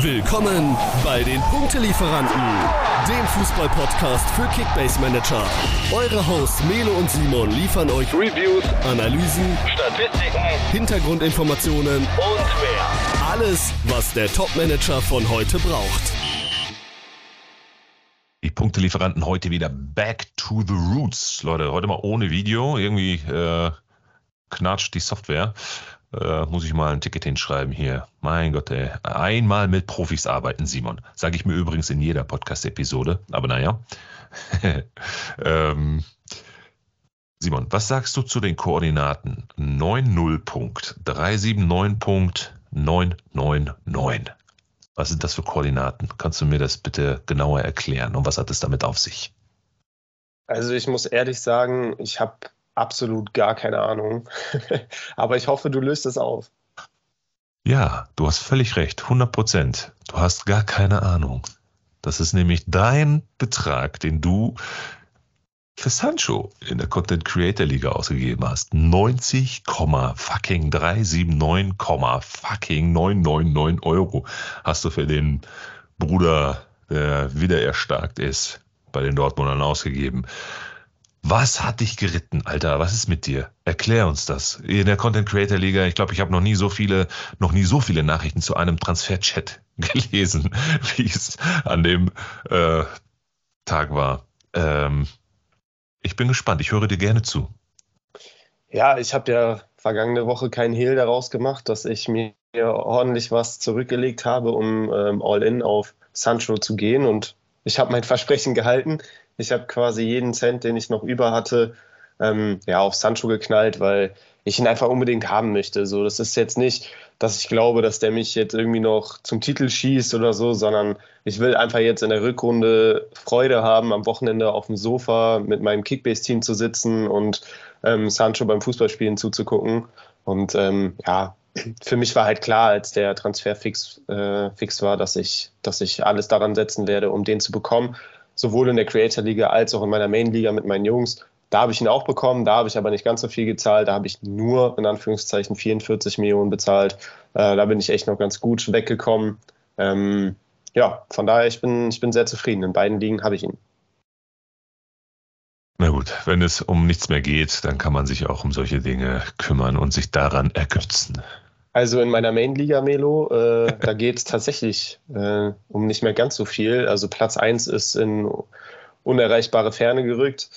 Willkommen bei den Punktelieferanten, dem Fußball-Podcast für Kickbase-Manager. Eure Hosts Melo und Simon liefern euch Reviews, Analysen, Statistiken, Hintergrundinformationen und mehr. Alles, was der Top-Manager von heute braucht. Die Punktelieferanten heute wieder back to the roots. Leute, heute mal ohne Video. Irgendwie knatscht die Software. Muss ich mal ein Ticket hinschreiben hier. Mein Gott, ey. Einmal mit Profis arbeiten, Simon. Sage ich mir übrigens in jeder Podcast-Episode. Aber naja. Simon, was sagst du zu den Koordinaten? 90.379.999. Was sind das für Koordinaten? Kannst du mir das bitte genauer erklären? Und was hat es damit auf sich? Also ich muss ehrlich sagen, ich habe absolut gar keine Ahnung. Aber ich hoffe, du löst es auf. Ja, du hast völlig recht, 100%. Du hast gar keine Ahnung. Das ist nämlich dein Betrag, den du für Sancho in der Content Creator Liga ausgegeben hast. 90,379,999 Euro hast du für den Bruder, der wieder erstarkt ist, bei den Dortmundern ausgegeben. Was hat dich geritten, Alter? Was ist mit dir? Erklär uns das. In der Content Creator Liga, ich glaube, ich habe noch nie so viele Nachrichten zu einem Transfer-Chat gelesen, wie es an dem Tag war. Ich bin gespannt. Ich höre dir gerne zu. Ja, ich habe ja vergangene Woche keinen Hehl daraus gemacht, dass ich mir ordentlich was zurückgelegt habe, um All-In auf Sancho zu gehen. Und ich habe mein Versprechen gehalten. Ich habe quasi jeden Cent, den ich noch über hatte, auf Sancho geknallt, weil ich ihn einfach unbedingt haben möchte. So, das ist jetzt nicht, dass ich glaube, dass der mich jetzt irgendwie noch zum Titel schießt oder so, sondern ich will einfach jetzt in der Rückrunde Freude haben, am Wochenende auf dem Sofa mit meinem Kickbase-Team zu sitzen und Sancho beim Fußballspielen zuzugucken. Und für mich war halt klar, als der Transfer fix war, dass ich alles daran setzen werde, um den zu bekommen. Sowohl in der Creator-Liga als auch in meiner Main-Liga mit meinen Jungs. Da habe ich ihn auch bekommen, da habe ich aber nicht ganz so viel gezahlt. Da habe ich nur, in Anführungszeichen, 44 Millionen bezahlt. Da bin ich echt noch ganz gut weggekommen. Von daher, ich bin sehr zufrieden. In beiden Ligen habe ich ihn. Na gut, wenn es um nichts mehr geht, dann kann man sich auch um solche Dinge kümmern und sich daran ergötzen. Also in meiner Main-Liga, Melo, da geht es tatsächlich um nicht mehr ganz so viel. Also Platz 1 ist in unerreichbare Ferne gerückt.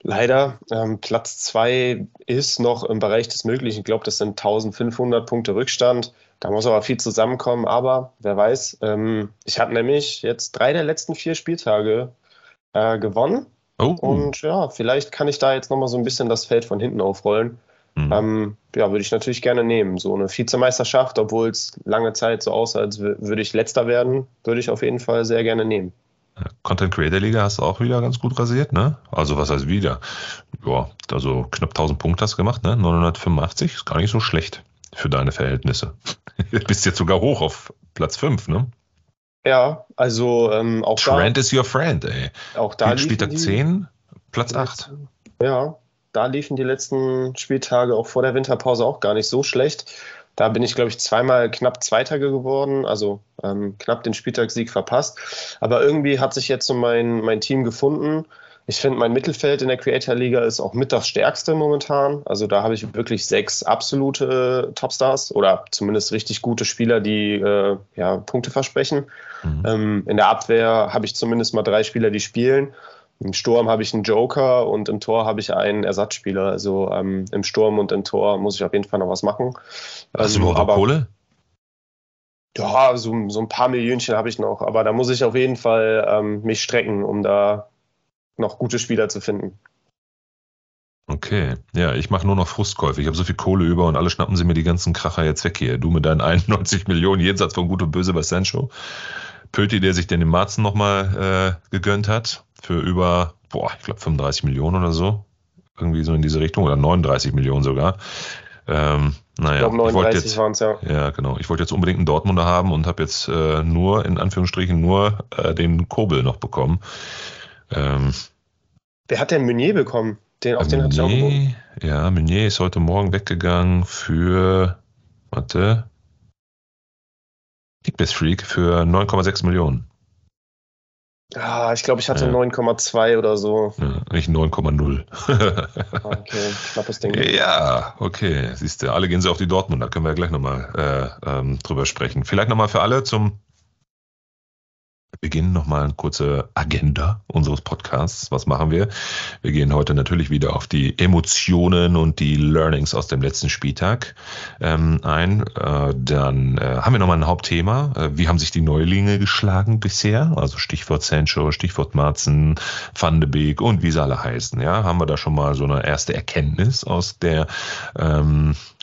Leider. Platz 2 ist noch im Bereich des Möglichen. Ich glaube, das sind 1500 Punkte Rückstand. Da muss aber viel zusammenkommen. Aber wer weiß, ich habe nämlich jetzt 3 der letzten 4 Spieltage gewonnen. Oh. Und ja, vielleicht kann ich da jetzt nochmal so ein bisschen das Feld von hinten aufrollen. Würde ich natürlich gerne nehmen. So eine Vizemeisterschaft, obwohl es lange Zeit so aussah, als würde ich Letzter werden, würde ich auf jeden Fall sehr gerne nehmen. Content Creator Liga hast du auch wieder ganz gut rasiert, ne? Also was heißt wieder? Ja, also knapp 1000 Punkte hast du gemacht, ne? 985, ist gar nicht so schlecht für deine Verhältnisse. Du bist jetzt sogar hoch auf Platz 5, ne? Ja, also auch Trend da... Trend is your friend, ey. Auch da Spieltag 10, Platz 8. Ja, da liefen die letzten Spieltage auch vor der Winterpause auch gar nicht so schlecht. Da bin ich, glaube ich, zweimal knapp Zweiter geworden, also knapp den Spieltagssieg verpasst. Aber irgendwie hat sich jetzt so mein Team gefunden. Ich finde, mein Mittelfeld in der Creator-Liga ist auch mit das stärkste momentan. Also da habe ich wirklich 6 absolute Topstars oder zumindest richtig gute Spieler, die Punkte versprechen. Mhm. In der Abwehr habe ich zumindest mal 3 Spieler, die spielen. Im Sturm habe ich einen Joker und im Tor habe ich einen Ersatzspieler. Also im Sturm und im Tor muss ich auf jeden Fall noch was machen. Hast du überhaupt Kohle? Ja, so ein paar Millionchen habe ich noch. Aber da muss ich auf jeden Fall mich strecken, um da noch gute Spieler zu finden. Okay, ja, ich mache nur noch Frustkäufe. Ich habe so viel Kohle über und alle schnappen sie mir die ganzen Kracher jetzt weg hier. Du mit deinen 91 Millionen jenseits von Gut und Böse bei Sancho. Pöti, der sich den im Marzen nochmal gegönnt hat, für über, ich glaube 35 Millionen oder so. Irgendwie so in diese Richtung, oder 39 Millionen sogar. Ich glaube 39 waren es, ja. Ja, genau. Ich wollte jetzt unbedingt einen Dortmunder haben und habe jetzt nur den Kobel noch bekommen. Wer hat denn Meunier bekommen? Den hat ich auch gewonnen. Ja, Meunier ist heute Morgen weggegangen für, Kickbase Freak für 9,6 Millionen. Ah, ich glaube, ich hatte 9,2 oder so. Ja, nicht 9,0. Okay, knappes Ding. Ja, okay. Siehst du, alle gehen so auf die Dortmund. Da können wir ja gleich nochmal drüber sprechen. Vielleicht nochmal für alle zum Beginn nochmal eine kurze Agenda unseres Podcasts. Was machen wir? Wir gehen heute natürlich wieder auf die Emotionen und die Learnings aus dem letzten Spieltag ein. Dann haben wir nochmal ein Hauptthema. Wie haben sich die Neulinge geschlagen bisher? Also Stichwort Sancho, Stichwort Marzen, Van de Beek und wie sie alle heißen. Ja, haben wir da schon mal so eine erste Erkenntnis aus dem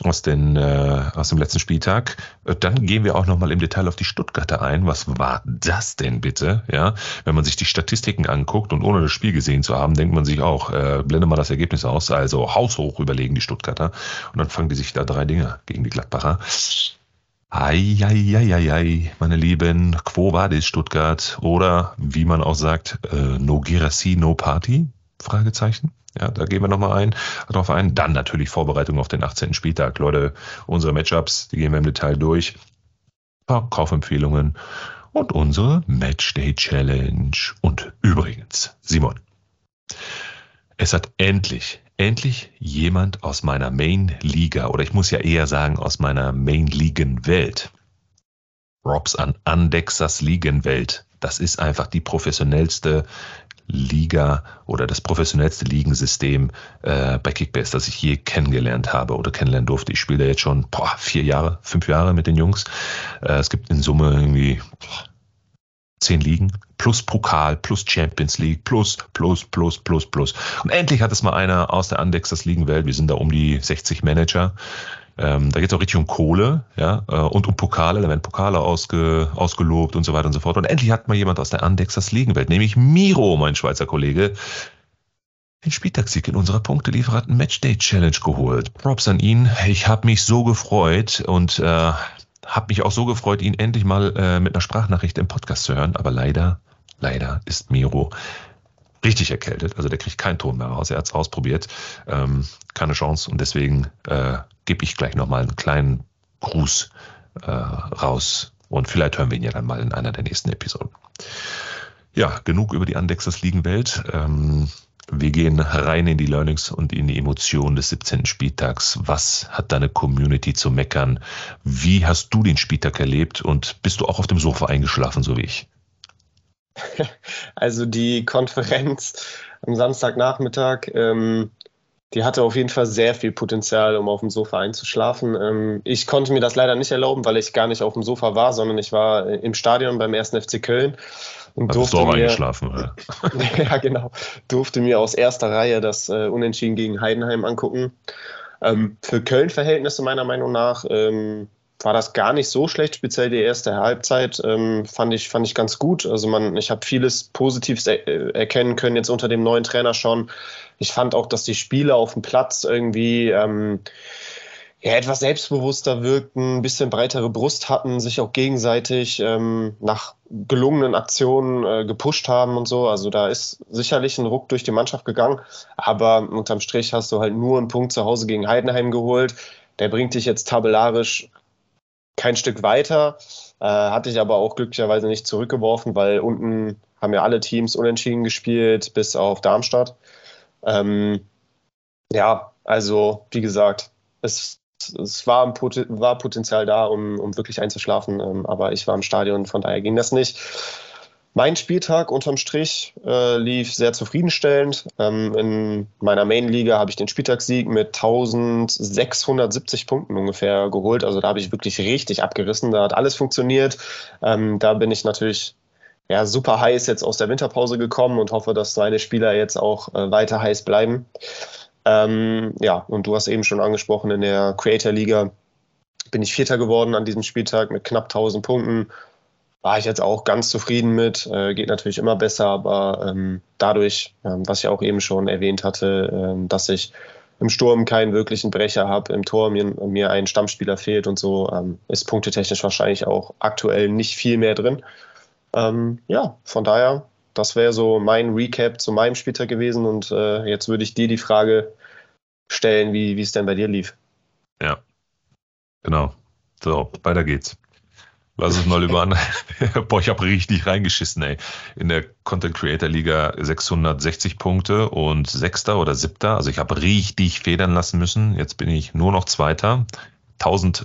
letzten Spieltag. Dann gehen wir auch nochmal im Detail auf die Stuttgarter ein. Was war das denn bitte? Ja, wenn man sich die Statistiken anguckt und ohne das Spiel gesehen zu haben, denkt man sich auch, blende mal das Ergebnis aus. Also haushoch überlegen die Stuttgarter. Und dann fangen die sich da 3 Dinger gegen die Gladbacher. Ai, ai, ai, ai, ai, meine Lieben, quo vadis Stuttgart? Oder wie man auch sagt, no Girassi, no Party? Fragezeichen. Ja, da gehen wir nochmal drauf ein. Dann natürlich Vorbereitung auf den 18. Spieltag. Leute, unsere Matchups, die gehen wir im Detail durch. Ein paar Kaufempfehlungen und unsere Matchday-Challenge. Und übrigens, Simon, es hat endlich jemand aus meiner Main-Liga, oder ich muss ja eher sagen, aus meiner Main-Ligen-Welt. Props an Andexas Ligenwelt. Das ist einfach die professionellste Liga oder das professionellste Ligensystem bei Kickbase, das ich je kennengelernt habe oder kennenlernen durfte. Ich spiele da jetzt schon 5 Jahre mit den Jungs. Es gibt in Summe irgendwie 10 Ligen plus Pokal, plus Champions League, plus. Und endlich hat es mal einer aus der Andexas Ligenwelt. Wir sind da um die 60 Manager. Da geht es auch richtig um Kohle, ja, und um Pokale, da werden Pokale ausgelobt und so weiter und so fort. Und endlich hat mal jemand aus der Andexas Ligenwelt, nämlich Miro, mein Schweizer Kollege, den Spieltagssieg in unserer Punktelieferanten Matchday Challenge geholt. Props an ihn. Ich habe mich so gefreut und habe mich auch so gefreut, ihn endlich mal mit einer Sprachnachricht im Podcast zu hören. Aber leider ist Miro richtig erkältet. Also der kriegt keinen Ton mehr raus. Er hat es ausprobiert. Keine Chance. Und deswegen gebe ich gleich nochmal einen kleinen Gruß raus. Und vielleicht hören wir ihn ja dann mal in einer der nächsten Episoden. Ja, genug über die Andexas Ligenwelt. Wir gehen rein in die Learnings und in die Emotionen des 17. Spieltags. Was hat deine Community zu meckern? Wie hast du den Spieltag erlebt? Und bist du auch auf dem Sofa eingeschlafen, so wie ich? Also die Konferenz am Samstagnachmittag, die hatte auf jeden Fall sehr viel Potenzial, um auf dem Sofa einzuschlafen. Ich konnte mir das leider nicht erlauben, weil ich gar nicht auf dem Sofa war, sondern ich war im Stadion beim 1. FC Köln. Und durfte auch eingeschlafen, oder? Ja, genau. Durfte mir aus erster Reihe das Unentschieden gegen Heidenheim angucken. Für Köln-Verhältnisse meiner Meinung nach war das gar nicht so schlecht, speziell die erste Halbzeit fand ich ganz gut. Also ich habe vieles Positives erkennen können jetzt unter dem neuen Trainer schon. Ich fand auch, dass die Spieler auf dem Platz irgendwie etwas selbstbewusster wirkten, ein bisschen breitere Brust hatten, sich auch gegenseitig nach gelungenen Aktionen gepusht haben und so. Also da ist sicherlich ein Ruck durch die Mannschaft gegangen, aber unterm Strich hast du halt nur einen Punkt zu Hause gegen Heidenheim geholt. Der bringt dich jetzt tabellarisch kein Stück weiter, hatte ich aber auch glücklicherweise nicht zurückgeworfen, weil unten haben ja alle Teams unentschieden gespielt, bis auf Darmstadt. Ja, also wie gesagt, es war Potenzial da, um wirklich einzuschlafen, aber ich war im Stadion, von daher ging das nicht. Mein Spieltag unterm Strich lief sehr zufriedenstellend. In meiner Main-Liga habe ich den Spieltagssieg mit 1670 Punkten ungefähr geholt. Also da habe ich wirklich richtig abgerissen. Da hat alles funktioniert. Da bin ich natürlich super heiß jetzt aus der Winterpause gekommen und hoffe, dass meine Spieler jetzt auch weiter heiß bleiben. Und du hast eben schon angesprochen, in der Creator-Liga bin ich Vierter geworden an diesem Spieltag mit knapp 1000 Punkten. War ich jetzt auch ganz zufrieden mit, geht natürlich immer besser, aber dadurch, was ich auch eben schon erwähnt hatte, dass ich im Sturm keinen wirklichen Brecher habe, im Tor mir ein Stammspieler fehlt und so, ist punktetechnisch wahrscheinlich auch aktuell nicht viel mehr drin. Von daher, das wäre so mein Recap zu meinem Spieltag gewesen und jetzt würde ich dir die Frage stellen, wie es denn bei dir lief. Ja, genau. So, weiter geht's. Lass uns mal über an. Boah, ich habe richtig reingeschissen, ey. In der Content Creator Liga 660 Punkte und Sechster oder Siebter. Also ich habe richtig federn lassen müssen. Jetzt bin ich nur noch Zweiter.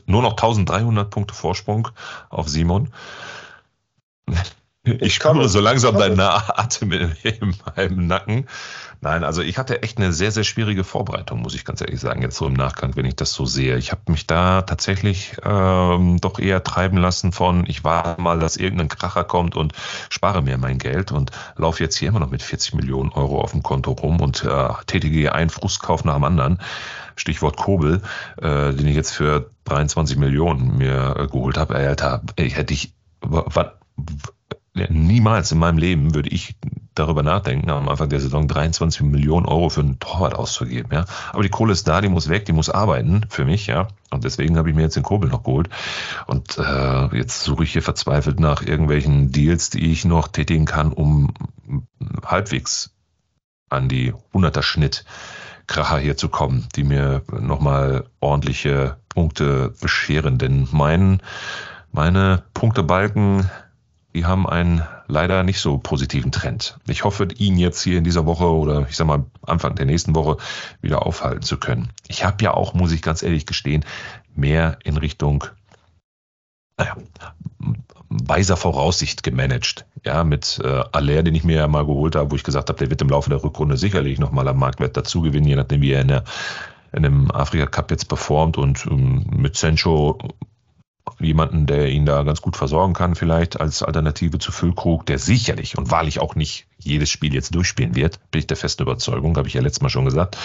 Nur noch 1300 Punkte Vorsprung auf Simon. Ich spüre so langsam deinen Atem in meinem Nacken. Nein, also ich hatte echt eine sehr, sehr schwierige Vorbereitung, muss ich ganz ehrlich sagen, jetzt so im Nachgang, wenn ich das so sehe. Ich habe mich da tatsächlich doch eher treiben lassen von, ich warte mal, dass irgendein Kracher kommt und spare mir mein Geld und laufe jetzt hier immer noch mit 40 Millionen Euro auf dem Konto rum und tätige einen Frustkauf nach dem anderen. Stichwort Kobel, den ich jetzt für 23 Millionen mir geholt habe. Alter, niemals in meinem Leben würde ich darüber nachdenken, am Anfang der Saison 23 Millionen Euro für einen Torwart auszugeben. Ja? Aber die Kohle ist da, die muss weg, die muss arbeiten für mich. Ja? Und deswegen habe ich mir jetzt den Kobel noch geholt. Und jetzt suche ich hier verzweifelt nach irgendwelchen Deals, die ich noch tätigen kann, um halbwegs an die 100er-Schnitt Kracher hier zu kommen, die mir nochmal ordentliche Punkte bescheren. Denn meine Punktebalken, die haben einen leider nicht so positiven Trend. Ich hoffe, ihn jetzt hier in dieser Woche oder ich sag mal Anfang der nächsten Woche wieder aufhalten zu können. Ich habe ja auch, muss ich ganz ehrlich gestehen, mehr in Richtung weiser Voraussicht gemanagt. Ja, mit Aller, den ich mir ja mal geholt habe, wo ich gesagt habe, der wird im Laufe der Rückrunde sicherlich nochmal am Marktwert dazu gewinnen, je nachdem, wie er in dem Afrika Cup jetzt performt, und mit Sancho jemanden, der ihn da ganz gut versorgen kann, vielleicht als Alternative zu Füllkrug, der sicherlich und wahrlich auch nicht jedes Spiel jetzt durchspielen wird, bin ich der festen Überzeugung, habe ich ja letztes Mal schon gesagt.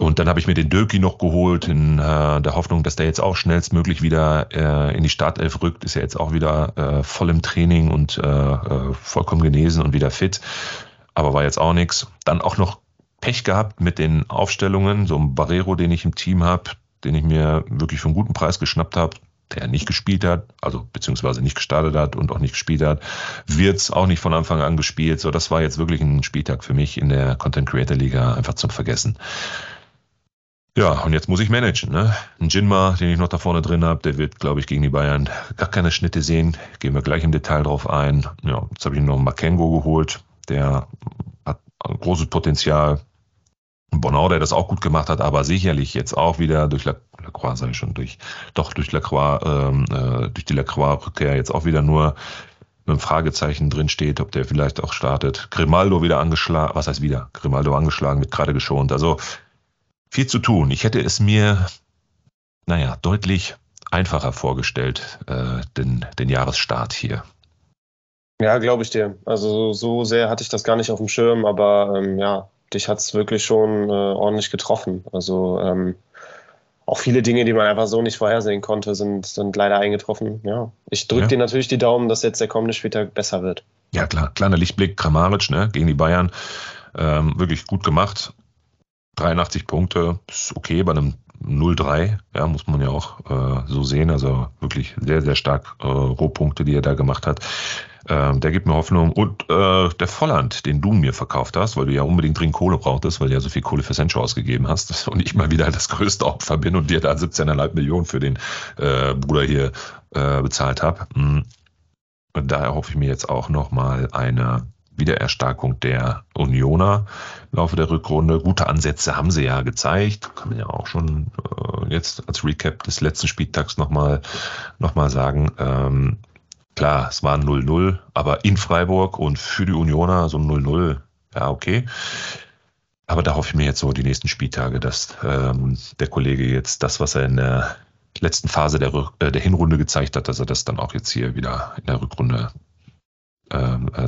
Und dann habe ich mir den Döki noch geholt in der Hoffnung, dass der jetzt auch schnellstmöglich wieder in die Startelf rückt. Ist ja jetzt auch wieder voll im Training und vollkommen genesen und wieder fit. Aber war jetzt auch nichts. Dann auch noch Pech gehabt mit den Aufstellungen. So ein Barrero, den ich im Team habe, den ich mir wirklich für einen guten Preis geschnappt habe, der nicht gespielt hat, also beziehungsweise nicht gestartet hat und auch nicht gespielt hat, wird's auch nicht von Anfang an gespielt. So, das war jetzt wirklich ein Spieltag für mich in der Content Creator Liga einfach zum Vergessen. Ja, und jetzt muss ich managen. Ne? Ein Jinma, den ich noch da vorne drin habe, der wird, glaube ich, gegen die Bayern gar keine Schnitte sehen. Gehen wir gleich im Detail drauf ein. Ja, jetzt habe ich noch einen Makengo geholt. Der hat ein großes Potenzial. Bonau, der das auch gut gemacht hat, aber sicherlich jetzt auch wieder durch Lacroix, sage ich schon, durch Lacroix, durch die Lacroix-Rückkehr jetzt auch wieder nur mit einem Fragezeichen drin steht, ob der vielleicht auch startet. Grimaldo wieder angeschlagen, was heißt wieder? Grimaldo angeschlagen, wird gerade geschont. Also viel zu tun. Ich hätte es mir, deutlich einfacher vorgestellt, den Jahresstart hier. Ja, glaube ich dir. Also so sehr hatte ich das gar nicht auf dem Schirm, aber dich hat es wirklich schon ordentlich getroffen. Also auch viele Dinge, die man einfach so nicht vorhersehen konnte, sind leider eingetroffen. Ja, ich drücke dir natürlich die Daumen, dass jetzt der kommende Spieltag besser wird. Ja, klar. Kleiner Lichtblick, Kramaric, ne, gegen die Bayern. Wirklich gut gemacht. 83 Punkte, ist okay bei einem 0-3, ja, muss man ja auch so sehen. Also wirklich sehr, sehr stark Rohpunkte, die er da gemacht hat. Der gibt mir Hoffnung. Und der Volland, den du mir verkauft hast, weil du ja unbedingt dringend Kohle brauchtest, weil du ja so viel Kohle für Sancho ausgegeben hast und ich mal wieder das größte Opfer bin und dir da 17,5 Millionen für den Bruder hier bezahlt habe. Und daher hoffe ich mir jetzt auch nochmal eine Wiedererstarkung der Unioner im Laufe der Rückrunde. Gute Ansätze haben sie ja gezeigt. Kann man ja auch schon jetzt als Recap des letzten Spieltags nochmal sagen. Klar, es war ein 0-0, aber in Freiburg und für die Unioner so ein 0-0, ja okay. Aber da hoffe ich mir jetzt so die nächsten Spieltage, dass der Kollege jetzt das, was er in der letzten Phase der Hinrunde gezeigt hat, dass er das dann auch jetzt hier wieder in der Rückrunde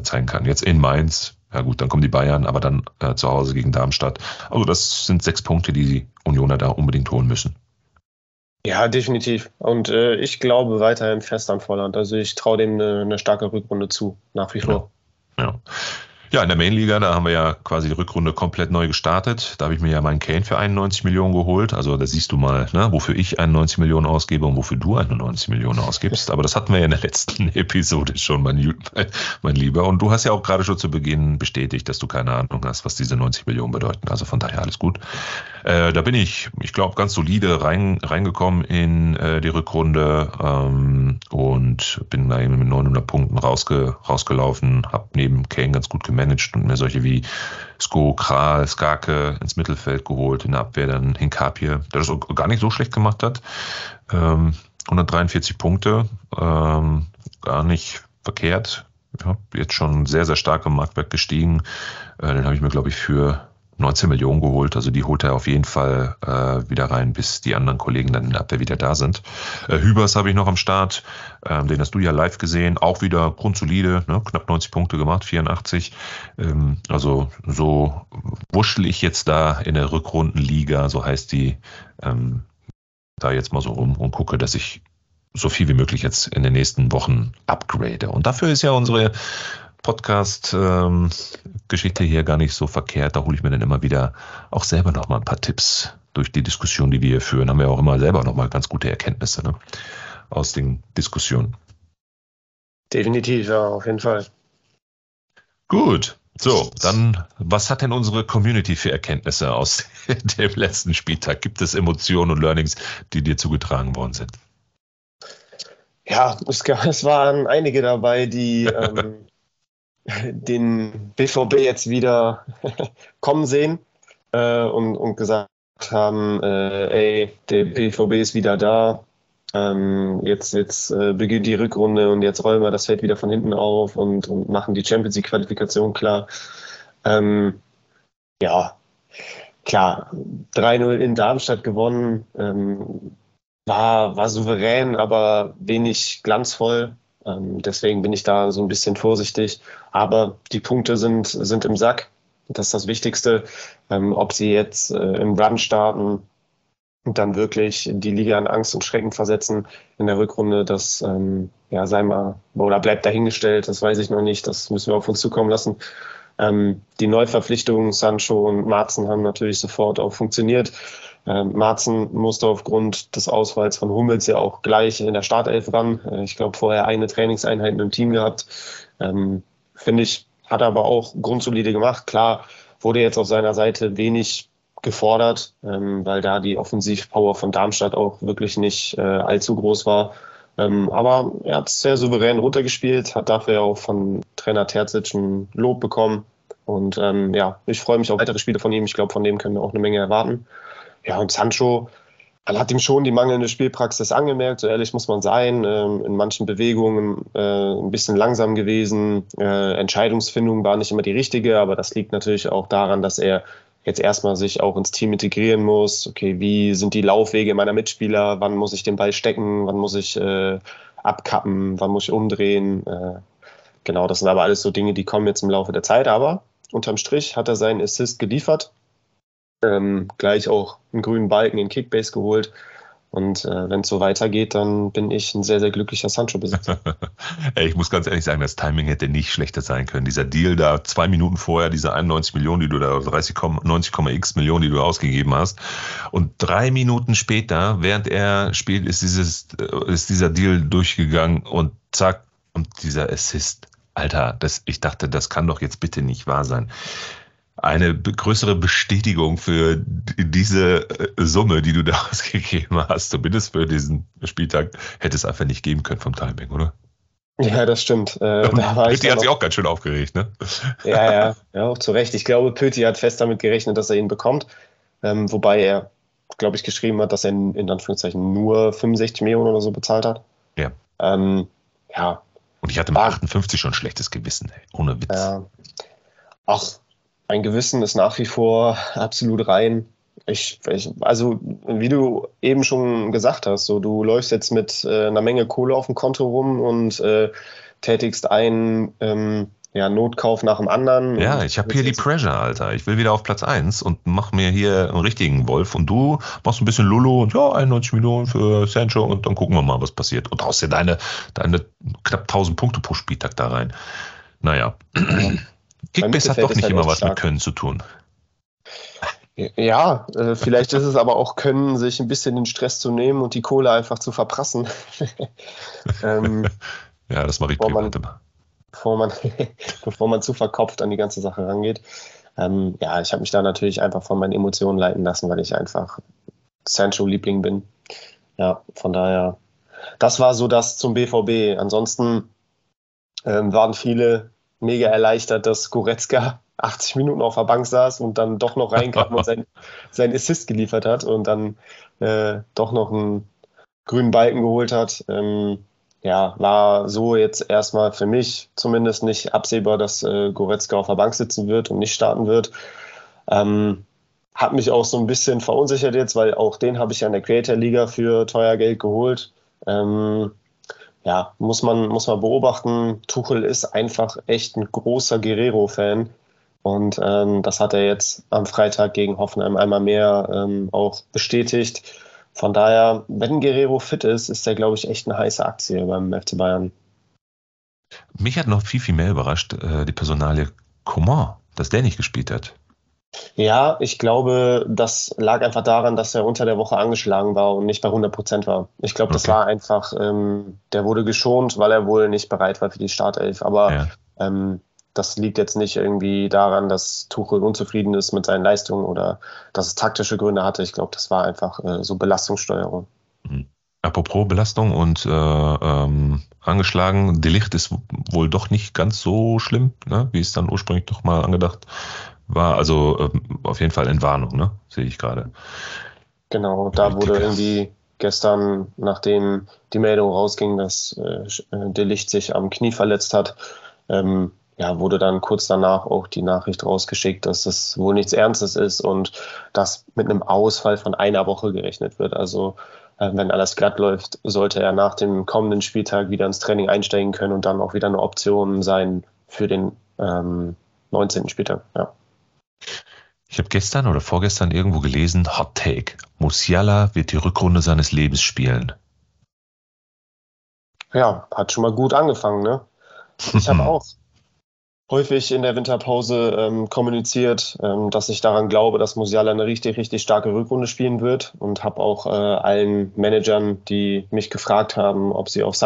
zeigen kann. Jetzt in Mainz, ja gut, dann kommen die Bayern, aber dann zu Hause gegen Darmstadt. Also das sind 6 Punkte, die die Unioner da unbedingt holen müssen. Ja, definitiv. Und ich glaube weiterhin fest an Volland. Also ich traue dem eine starke Rückrunde zu, nach wie vor. Ja. Ja, in der Mainliga, da haben wir ja quasi die Rückrunde komplett neu gestartet. Da habe ich mir ja meinen Kane für 91 Millionen geholt. Also da siehst du mal, ne, wofür ich 91 Millionen ausgebe und wofür du 91 Millionen ausgibst. Aber das hatten wir ja in der letzten Episode schon, mein Lieber. Und du hast ja auch gerade schon zu Beginn bestätigt, dass du keine Ahnung hast, was diese 90 Millionen bedeuten. Also von daher alles gut. Da bin ich glaube, ganz solide reingekommen in die Rückrunde und bin da eben mit 900 Punkten rausgelaufen, habe neben Kane ganz gut gemanagt und mir solche wie Sko, Kral, Skarke ins Mittelfeld geholt, in der Abwehr dann Hincapie, der das auch gar nicht so schlecht gemacht hat. 143 Punkte, gar nicht verkehrt. Ja, jetzt schon sehr, sehr stark im Marktwert gestiegen. Den habe ich mir, glaube ich, für 19 Millionen geholt. Also die holt er auf jeden Fall wieder rein, bis die anderen Kollegen dann in der Abwehr wieder da sind. Hübers habe ich noch am Start. Den hast du ja live gesehen. Auch wieder grundsolide, ne? Knapp 90 Punkte gemacht, 84. Also so wurschtel ich jetzt da in der Rückrundenliga, so heißt die, da jetzt mal so rum und gucke, dass ich so viel wie möglich jetzt in den nächsten Wochen upgrade. Und dafür ist ja unsere Podcast-Geschichte hier gar nicht so verkehrt. Da hole ich mir dann immer wieder auch selber nochmal ein paar Tipps. Durch die Diskussion, die wir hier führen, haben wir auch immer selber nochmal ganz gute Erkenntnisse, ne? Aus den Diskussionen. Definitiv, ja, auf jeden Fall. Gut. So, dann, was hat denn unsere Community für Erkenntnisse aus dem letzten Spieltag? Gibt es Emotionen und Learnings, die dir zugetragen worden sind? Ja, es waren einige dabei, die den BVB jetzt wieder kommen sehen und gesagt haben, ey, der BVB ist wieder da, jetzt beginnt die Rückrunde und jetzt räumen wir das Feld wieder von hinten auf und machen die Champions-League-Qualifikation klar. Ja, klar, 3-0 in Darmstadt gewonnen, war souverän, aber wenig glanzvoll. Deswegen bin ich da so ein bisschen vorsichtig. Aber die Punkte sind im Sack. Das ist das Wichtigste. Ob sie jetzt im Run starten und dann wirklich die Liga in Angst und Schrecken versetzen in der Rückrunde, das sei mal oder bleibt dahingestellt. Das weiß ich noch nicht. Das müssen wir auf uns zukommen lassen. Die Neuverpflichtungen Sancho und Marzen haben natürlich sofort auch funktioniert. Marzen musste aufgrund des Ausfalls von Hummels ja auch gleich in der Startelf ran. Ich glaube, vorher eine Trainingseinheit im Team gehabt. Finde ich, hat er aber auch grundsolide gemacht. Klar, wurde jetzt auf seiner Seite wenig gefordert, weil da die Offensivpower von Darmstadt auch wirklich nicht allzu groß war. Aber er hat es sehr souverän runtergespielt, hat dafür auch von Trainer Terzic ein Lob bekommen. Und ich freue mich auf weitere Spiele von ihm. Ich glaube, von dem können wir auch eine Menge erwarten. Ja, und Sancho, man hat ihm schon die mangelnde Spielpraxis angemerkt, so ehrlich muss man sein, in manchen Bewegungen ein bisschen langsam gewesen, Entscheidungsfindung war nicht immer die richtige, aber das liegt natürlich auch daran, dass er jetzt erstmal sich auch ins Team integrieren muss. Okay, wie sind die Laufwege meiner Mitspieler, wann muss ich den Ball stecken, wann muss ich abkappen, wann muss ich umdrehen, genau, das sind aber alles so Dinge, die kommen jetzt im Laufe der Zeit, aber unterm Strich hat er seinen Assist geliefert. Gleich auch einen grünen Balken in Kickbase geholt. Und wenn es so weitergeht, dann bin ich ein sehr, sehr glücklicher Sancho-Besitzer. Ich muss ganz ehrlich sagen, das Timing hätte nicht schlechter sein können. Dieser Deal da 2 Minuten vorher, diese 91 Millionen, die du da, 90,x Millionen, die du ausgegeben hast. Und 3 Minuten später, während er spielt, ist dieser Deal durchgegangen und zack, und dieser Assist. Alter, ich dachte, das kann doch jetzt bitte nicht wahr sein. Eine größere Bestätigung für diese Summe, die du da ausgegeben hast, zumindest für diesen Spieltag, hätte es einfach nicht geben können vom Timing, oder? Ja, das stimmt. Pöti hat sich auch ganz schön aufgeregt, ne? Ja, auch zu Recht. Ich glaube, Pöti hat fest damit gerechnet, dass er ihn bekommt, wobei er, glaube ich, geschrieben hat, dass er in Anführungszeichen nur 65 Millionen oder so bezahlt hat. Ja. Und ich hatte mit 58 schon ein schlechtes Gewissen, ey. Ohne Witz. Mein Gewissen ist nach wie vor absolut rein. Also wie du eben schon gesagt hast, so, du läufst jetzt mit einer Menge Kohle auf dem Konto rum und tätigst einen Notkauf nach dem anderen. Ja, ich habe hier die Pressure, Alter. Ich will wieder auf Platz 1 und mach mir hier einen richtigen Wolf. Und du machst ein bisschen Lulu und 91 Millionen für Sancho und dann gucken wir mal, was passiert. Und haust dir deine knapp 1000 Punkte pro Spieltag da rein. Naja. Kickbase hat doch nicht immer was mit Können zu tun. Ja, vielleicht ist es aber auch Können, sich ein bisschen den Stress zu nehmen und die Kohle einfach zu verprassen. Das mache ich privat immer. Bevor man zu verkopft an die ganze Sache rangeht. Ja, ich habe mich da natürlich einfach von meinen Emotionen leiten lassen, weil ich einfach Sancho-Liebling bin. Ja, von daher, das war so das zum BVB. Ansonsten waren viele mega erleichtert, dass Goretzka 80 Minuten auf der Bank saß und dann doch noch reinkam und seinen Assist geliefert hat und dann doch noch einen grünen Balken geholt hat. Ja, war so jetzt erstmal für mich zumindest nicht absehbar, dass Goretzka auf der Bank sitzen wird und nicht starten wird. Hat mich auch so ein bisschen verunsichert jetzt, weil auch den habe ich ja in der Creator-Liga für teuer Geld geholt. Ja, muss man beobachten. Tuchel ist einfach echt ein großer Guerrero-Fan. Und das hat er jetzt am Freitag gegen Hoffenheim einmal mehr auch bestätigt. Von daher, wenn Guerrero fit ist, ist er, glaube ich, echt eine heiße Aktie beim FC Bayern. Mich hat noch viel, viel mehr überrascht, die Personalie Coman, dass der nicht gespielt hat. Ja, ich glaube, das lag einfach daran, dass er unter der Woche angeschlagen war und nicht bei 100% war. Ich glaube, das war einfach, der wurde geschont, weil er wohl nicht bereit war für die Startelf. Aber ja. Das liegt jetzt nicht irgendwie daran, dass Tuchel unzufrieden ist mit seinen Leistungen oder dass es taktische Gründe hatte. Ich glaube, das war einfach so Belastungssteuerung. Apropos Belastung und angeschlagen, De Ligt ist wohl doch nicht ganz so schlimm, ne, wie es dann ursprünglich doch mal angedacht war. Also auf jeden Fall Entwarnung, ne, sehe ich gerade. Genau, da wurde irgendwie gestern, nachdem die Meldung rausging, dass De Ligt sich am Knie verletzt hat, ja, wurde dann kurz danach auch die Nachricht rausgeschickt, dass das wohl nichts Ernstes ist und dass mit einem Ausfall von einer Woche gerechnet wird. Also wenn alles glatt läuft, sollte er nach dem kommenden Spieltag wieder ins Training einsteigen können und dann auch wieder eine Option sein für den 19. Spieltag. Ja. Ich habe gestern oder vorgestern irgendwo gelesen, Hot Take, Musiala wird die Rückrunde seines Lebens spielen. Ja, hat schon mal gut angefangen, ne? Ich habe auch häufig in der Winterpause kommuniziert, dass ich daran glaube, dass Musiala eine richtig, richtig starke Rückrunde spielen wird und habe auch allen Managern, die mich gefragt haben, ob sie auf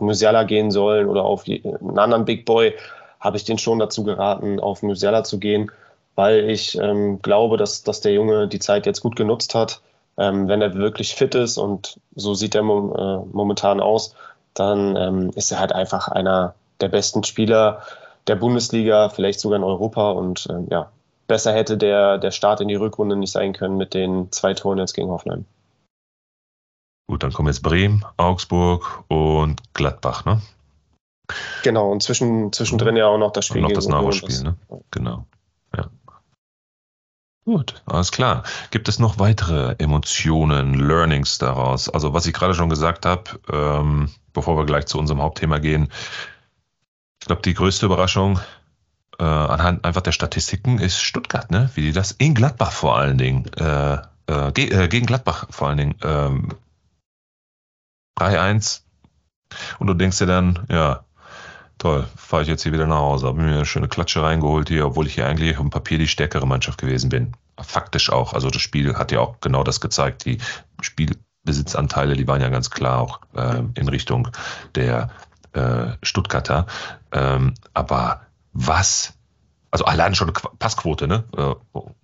Musiala gehen sollen oder auf einen anderen Big Boy, habe ich denen schon dazu geraten, auf Musiala zu gehen, weil ich glaube, dass der Junge die Zeit jetzt gut genutzt hat. Wenn er wirklich fit ist und so sieht er momentan aus, dann ist er halt einfach einer der besten Spieler der Bundesliga, vielleicht sogar in Europa. Und ja, besser hätte der Start in die Rückrunde nicht sein können mit den 2 Toren jetzt gegen Hoffenheim. Gut, dann kommen jetzt Bremen, Augsburg und Gladbach, ne? Genau, und zwischendrin ja auch noch das Spiel. Und noch das Nahrungsspiel, ne? Genau, ja. Gut, alles klar. Gibt es noch weitere Emotionen, Learnings daraus? Also was ich gerade schon gesagt habe, bevor wir gleich zu unserem Hauptthema gehen, ich glaube, die größte Überraschung anhand einfach der Statistiken ist Stuttgart, ne? Wie die das in Gladbach vor allen Dingen, gegen Gladbach vor allen Dingen, 3-1. Und du denkst dir dann, ja, toll, fahre ich jetzt hier wieder nach Hause, habe mir eine schöne Klatsche reingeholt hier, obwohl ich hier eigentlich auf dem Papier die stärkere Mannschaft gewesen bin. Faktisch auch, also das Spiel hat ja auch genau das gezeigt, die Spielbesitzanteile, die waren ja ganz klar auch in Richtung der Stuttgarter, aber was, also allein schon Passquote, ne?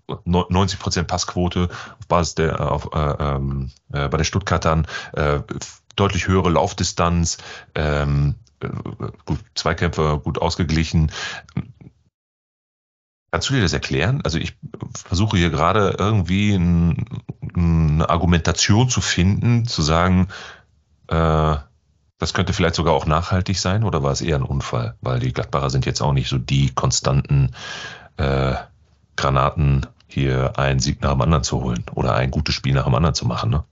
90% Passquote auf Basis bei den Stuttgartern, deutlich höhere Laufdistanz, gut, Zweikämpfe gut ausgeglichen. Kannst du dir das erklären? Also ich versuche hier gerade irgendwie eine Argumentation zu finden, zu sagen, das könnte vielleicht sogar auch nachhaltig sein oder war es eher ein Unfall? Weil die Gladbacher sind jetzt auch nicht so die konstanten Granaten, hier einen Sieg nach dem anderen zu holen oder ein gutes Spiel nach dem anderen zu machen, ne?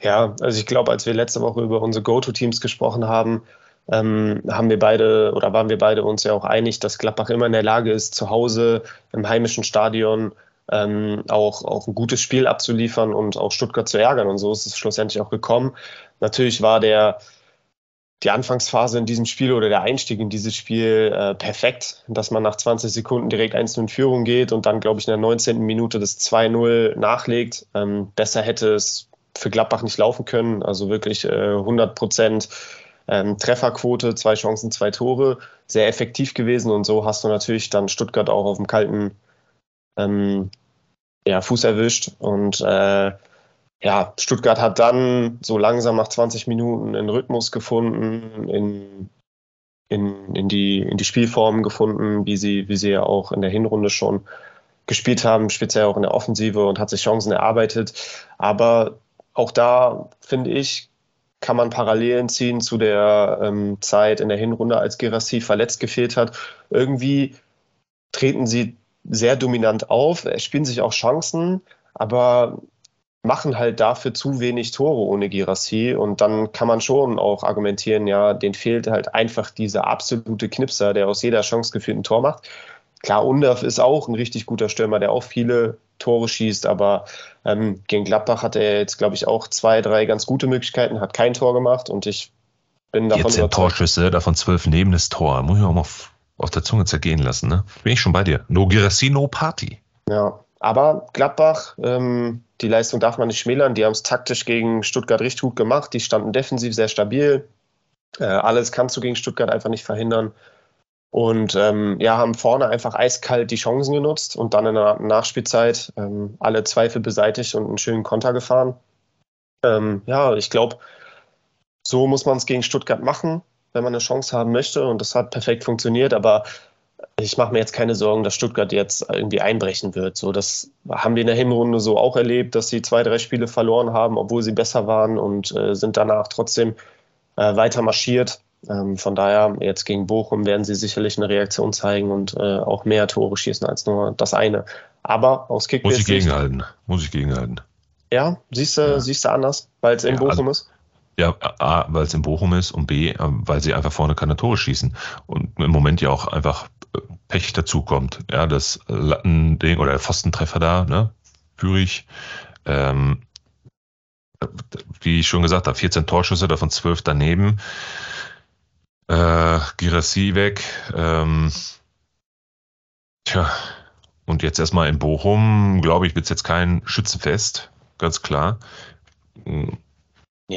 Ja, also ich glaube, als wir letzte Woche über unsere Go-To-Teams gesprochen haben, waren wir beide uns ja auch einig, dass Gladbach immer in der Lage ist, zu Hause im heimischen Stadion auch ein gutes Spiel abzuliefern und auch Stuttgart zu ärgern. Und so ist es schlussendlich auch gekommen. Natürlich war die Anfangsphase in diesem Spiel oder der Einstieg in dieses Spiel perfekt, dass man nach 20 Sekunden direkt 1-0 in Führung geht und dann, glaube ich, in der 19. Minute das 2-0 nachlegt. Besser hätte es für Gladbach nicht laufen können. Also wirklich 100% Trefferquote, 2 Chancen, 2 Tore, sehr effektiv gewesen, und so hast du natürlich dann Stuttgart auch auf dem kalten Fuß erwischt, und Stuttgart hat dann so langsam nach 20 Minuten einen Rhythmus gefunden, in die Spielformen gefunden, wie sie ja auch in der Hinrunde schon gespielt haben, speziell auch in der Offensive, und hat sich Chancen erarbeitet. Aber auch da, finde ich, kann man Parallelen ziehen zu der Zeit in der Hinrunde, als Guirassy verletzt gefehlt hat. Irgendwie treten sie sehr dominant auf, spielen sich auch Chancen, aber machen halt dafür zu wenig Tore ohne Guirassy, und dann kann man schon auch argumentieren, ja, denen fehlt halt einfach dieser absolute Knipser, der aus jeder Chance gefühlt ein Tor macht. Klar, Undav ist auch ein richtig guter Stürmer, der auch viele Tore schießt, aber gegen Gladbach hat er jetzt, glaube ich, auch 2, 3 ganz gute Möglichkeiten, hat kein Tor gemacht, und ich bin davon überzeugt. 14 Torschüsse, davon 12 neben das Tor. Muss ich auch mal auf der Zunge zergehen lassen, ne? Bin ich schon bei dir. No Guirassy, no Party. Ja, aber Gladbach, die Leistung darf man nicht schmälern. Die haben es taktisch gegen Stuttgart richtig gut gemacht. Die standen defensiv sehr stabil. Alles kannst du gegen Stuttgart einfach nicht verhindern. Und haben vorne einfach eiskalt die Chancen genutzt und dann in der Nachspielzeit alle Zweifel beseitigt und einen schönen Konter gefahren. Ich glaube, so muss man es gegen Stuttgart machen, wenn man eine Chance haben möchte. Und das hat perfekt funktioniert, aber ich mache mir jetzt keine Sorgen, dass Stuttgart jetzt irgendwie einbrechen wird. So, das haben wir in der Hinrunde so auch erlebt, dass sie 2, 3 Spiele verloren haben, obwohl sie besser waren, und sind danach trotzdem weiter marschiert. Von daher, jetzt gegen Bochum werden sie sicherlich eine Reaktion zeigen und auch mehr Tore schießen als nur das eine. Aber aus Kickbase muss ich gegenhalten. Ja, siehst du anders, weil es in Bochum ist? Ja, A, weil es in Bochum ist, und B, weil sie einfach vorne keine Tore schießen. Und im Moment ja auch einfach Pech dazukommt. Ja, das Lattending oder der Pfostentreffer da, ne? Führig. Wie ich schon gesagt habe, 14 Torschüsse, davon 12 daneben. Guirassy weg. Und jetzt erstmal in Bochum, glaube ich, wird es jetzt kein Schützenfest, ganz klar.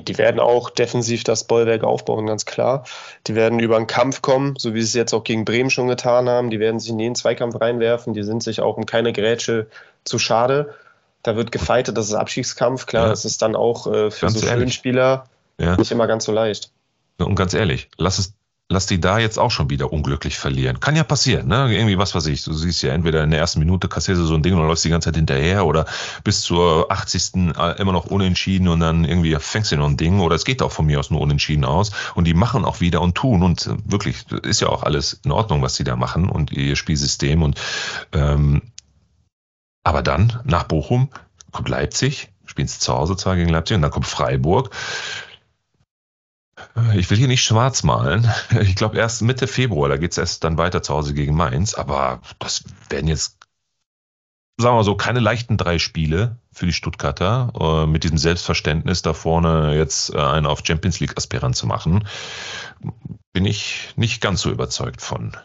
Die werden auch defensiv das Bollwerk aufbauen, ganz klar. Die werden über den Kampf kommen, so wie sie es jetzt auch gegen Bremen schon getan haben. Die werden sich in jeden Zweikampf reinwerfen. Die sind sich auch um keine Grätsche zu schade. Da wird gefeitet, das ist Abstiegskampf. Klar, das ist dann auch für so schönen Spieler nicht immer ganz so leicht. Und ganz ehrlich, lass die da jetzt auch schon wieder unglücklich verlieren. Kann ja passieren, ne? Irgendwie, was weiß ich. Du siehst ja, entweder in der ersten Minute kassierst du so ein Ding und läufst die ganze Zeit hinterher, oder bis zur 80. immer noch unentschieden und dann irgendwie fängst du noch ein Ding, oder es geht auch von mir aus nur unentschieden aus, und die machen auch wieder und tun, und wirklich, ist ja auch alles in Ordnung, was die da machen und ihr Spielsystem, und aber dann nach Bochum kommt Leipzig, spielst zu Hause zwar gegen Leipzig, und dann kommt Freiburg. Ich will hier nicht schwarz malen. Ich glaube, erst Mitte Februar, da geht es erst dann weiter zu Hause gegen Mainz. Aber das werden jetzt, sagen wir mal so, keine leichten 3 Spiele für die Stuttgarter. Mit diesem Selbstverständnis, da vorne jetzt einen auf Champions League-Aspirant zu machen, bin ich nicht ganz so überzeugt von.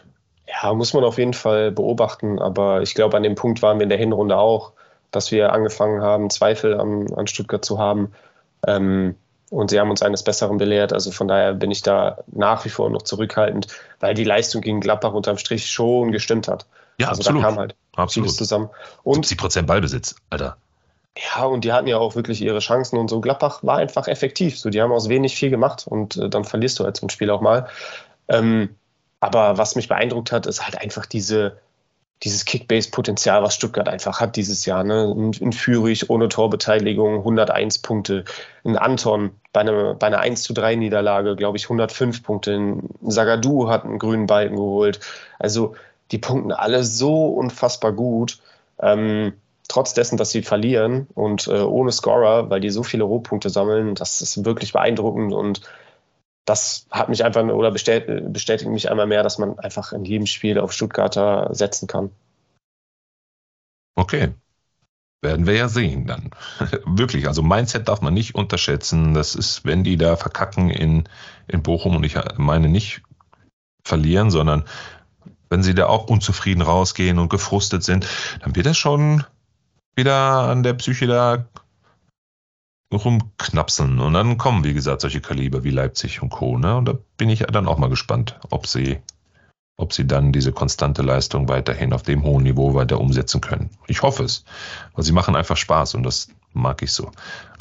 Ja, muss man auf jeden Fall beobachten. Aber ich glaube, an dem Punkt waren wir in der Hinrunde auch, dass wir angefangen haben, Zweifel an Stuttgart zu haben. Und sie haben uns eines Besseren belehrt. Also von daher bin ich da nach wie vor noch zurückhaltend, weil die Leistung gegen Gladbach unterm Strich schon gestimmt hat. Ja, also absolut. Da kam halt vieles zusammen. Und 70% Ballbesitz, Alter. Ja, und die hatten ja auch wirklich ihre Chancen und so. Gladbach war einfach effektiv. So, die haben aus wenig viel gemacht, und dann verlierst du halt so ein Spiel auch mal. Aber was mich beeindruckt hat, ist halt einfach dieses Kickbase-Potenzial, was Stuttgart einfach hat dieses Jahr. Ne? In Führig ohne Torbeteiligung 101 Punkte. In Anton bei einer 1:3-Niederlage, glaube ich, 105 Punkte. In Zagadou hat einen grünen Balken geholt. Also die punkten alle so unfassbar gut. Trotz dessen, dass sie verlieren und ohne Scorer, weil die so viele Rohpunkte sammeln, das ist wirklich beeindruckend, und das hat mich einfach oder bestätigt mich einmal mehr, dass man einfach in jedem Spiel auf Stuttgarter setzen kann. Okay. Werden wir ja sehen dann. Wirklich, also Mindset darf man nicht unterschätzen. Das ist, wenn die da verkacken in Bochum, und ich meine nicht verlieren, sondern wenn sie da auch unzufrieden rausgehen und gefrustet sind, dann wird das schon wieder an der Psyche da rumknapseln. Und dann kommen, wie gesagt, solche Kaliber wie Leipzig und Co. Ne? Und da bin ich dann auch mal gespannt, ob sie dann diese konstante Leistung weiterhin auf dem hohen Niveau weiter umsetzen können. Ich hoffe es, weil sie machen einfach Spaß und das mag ich so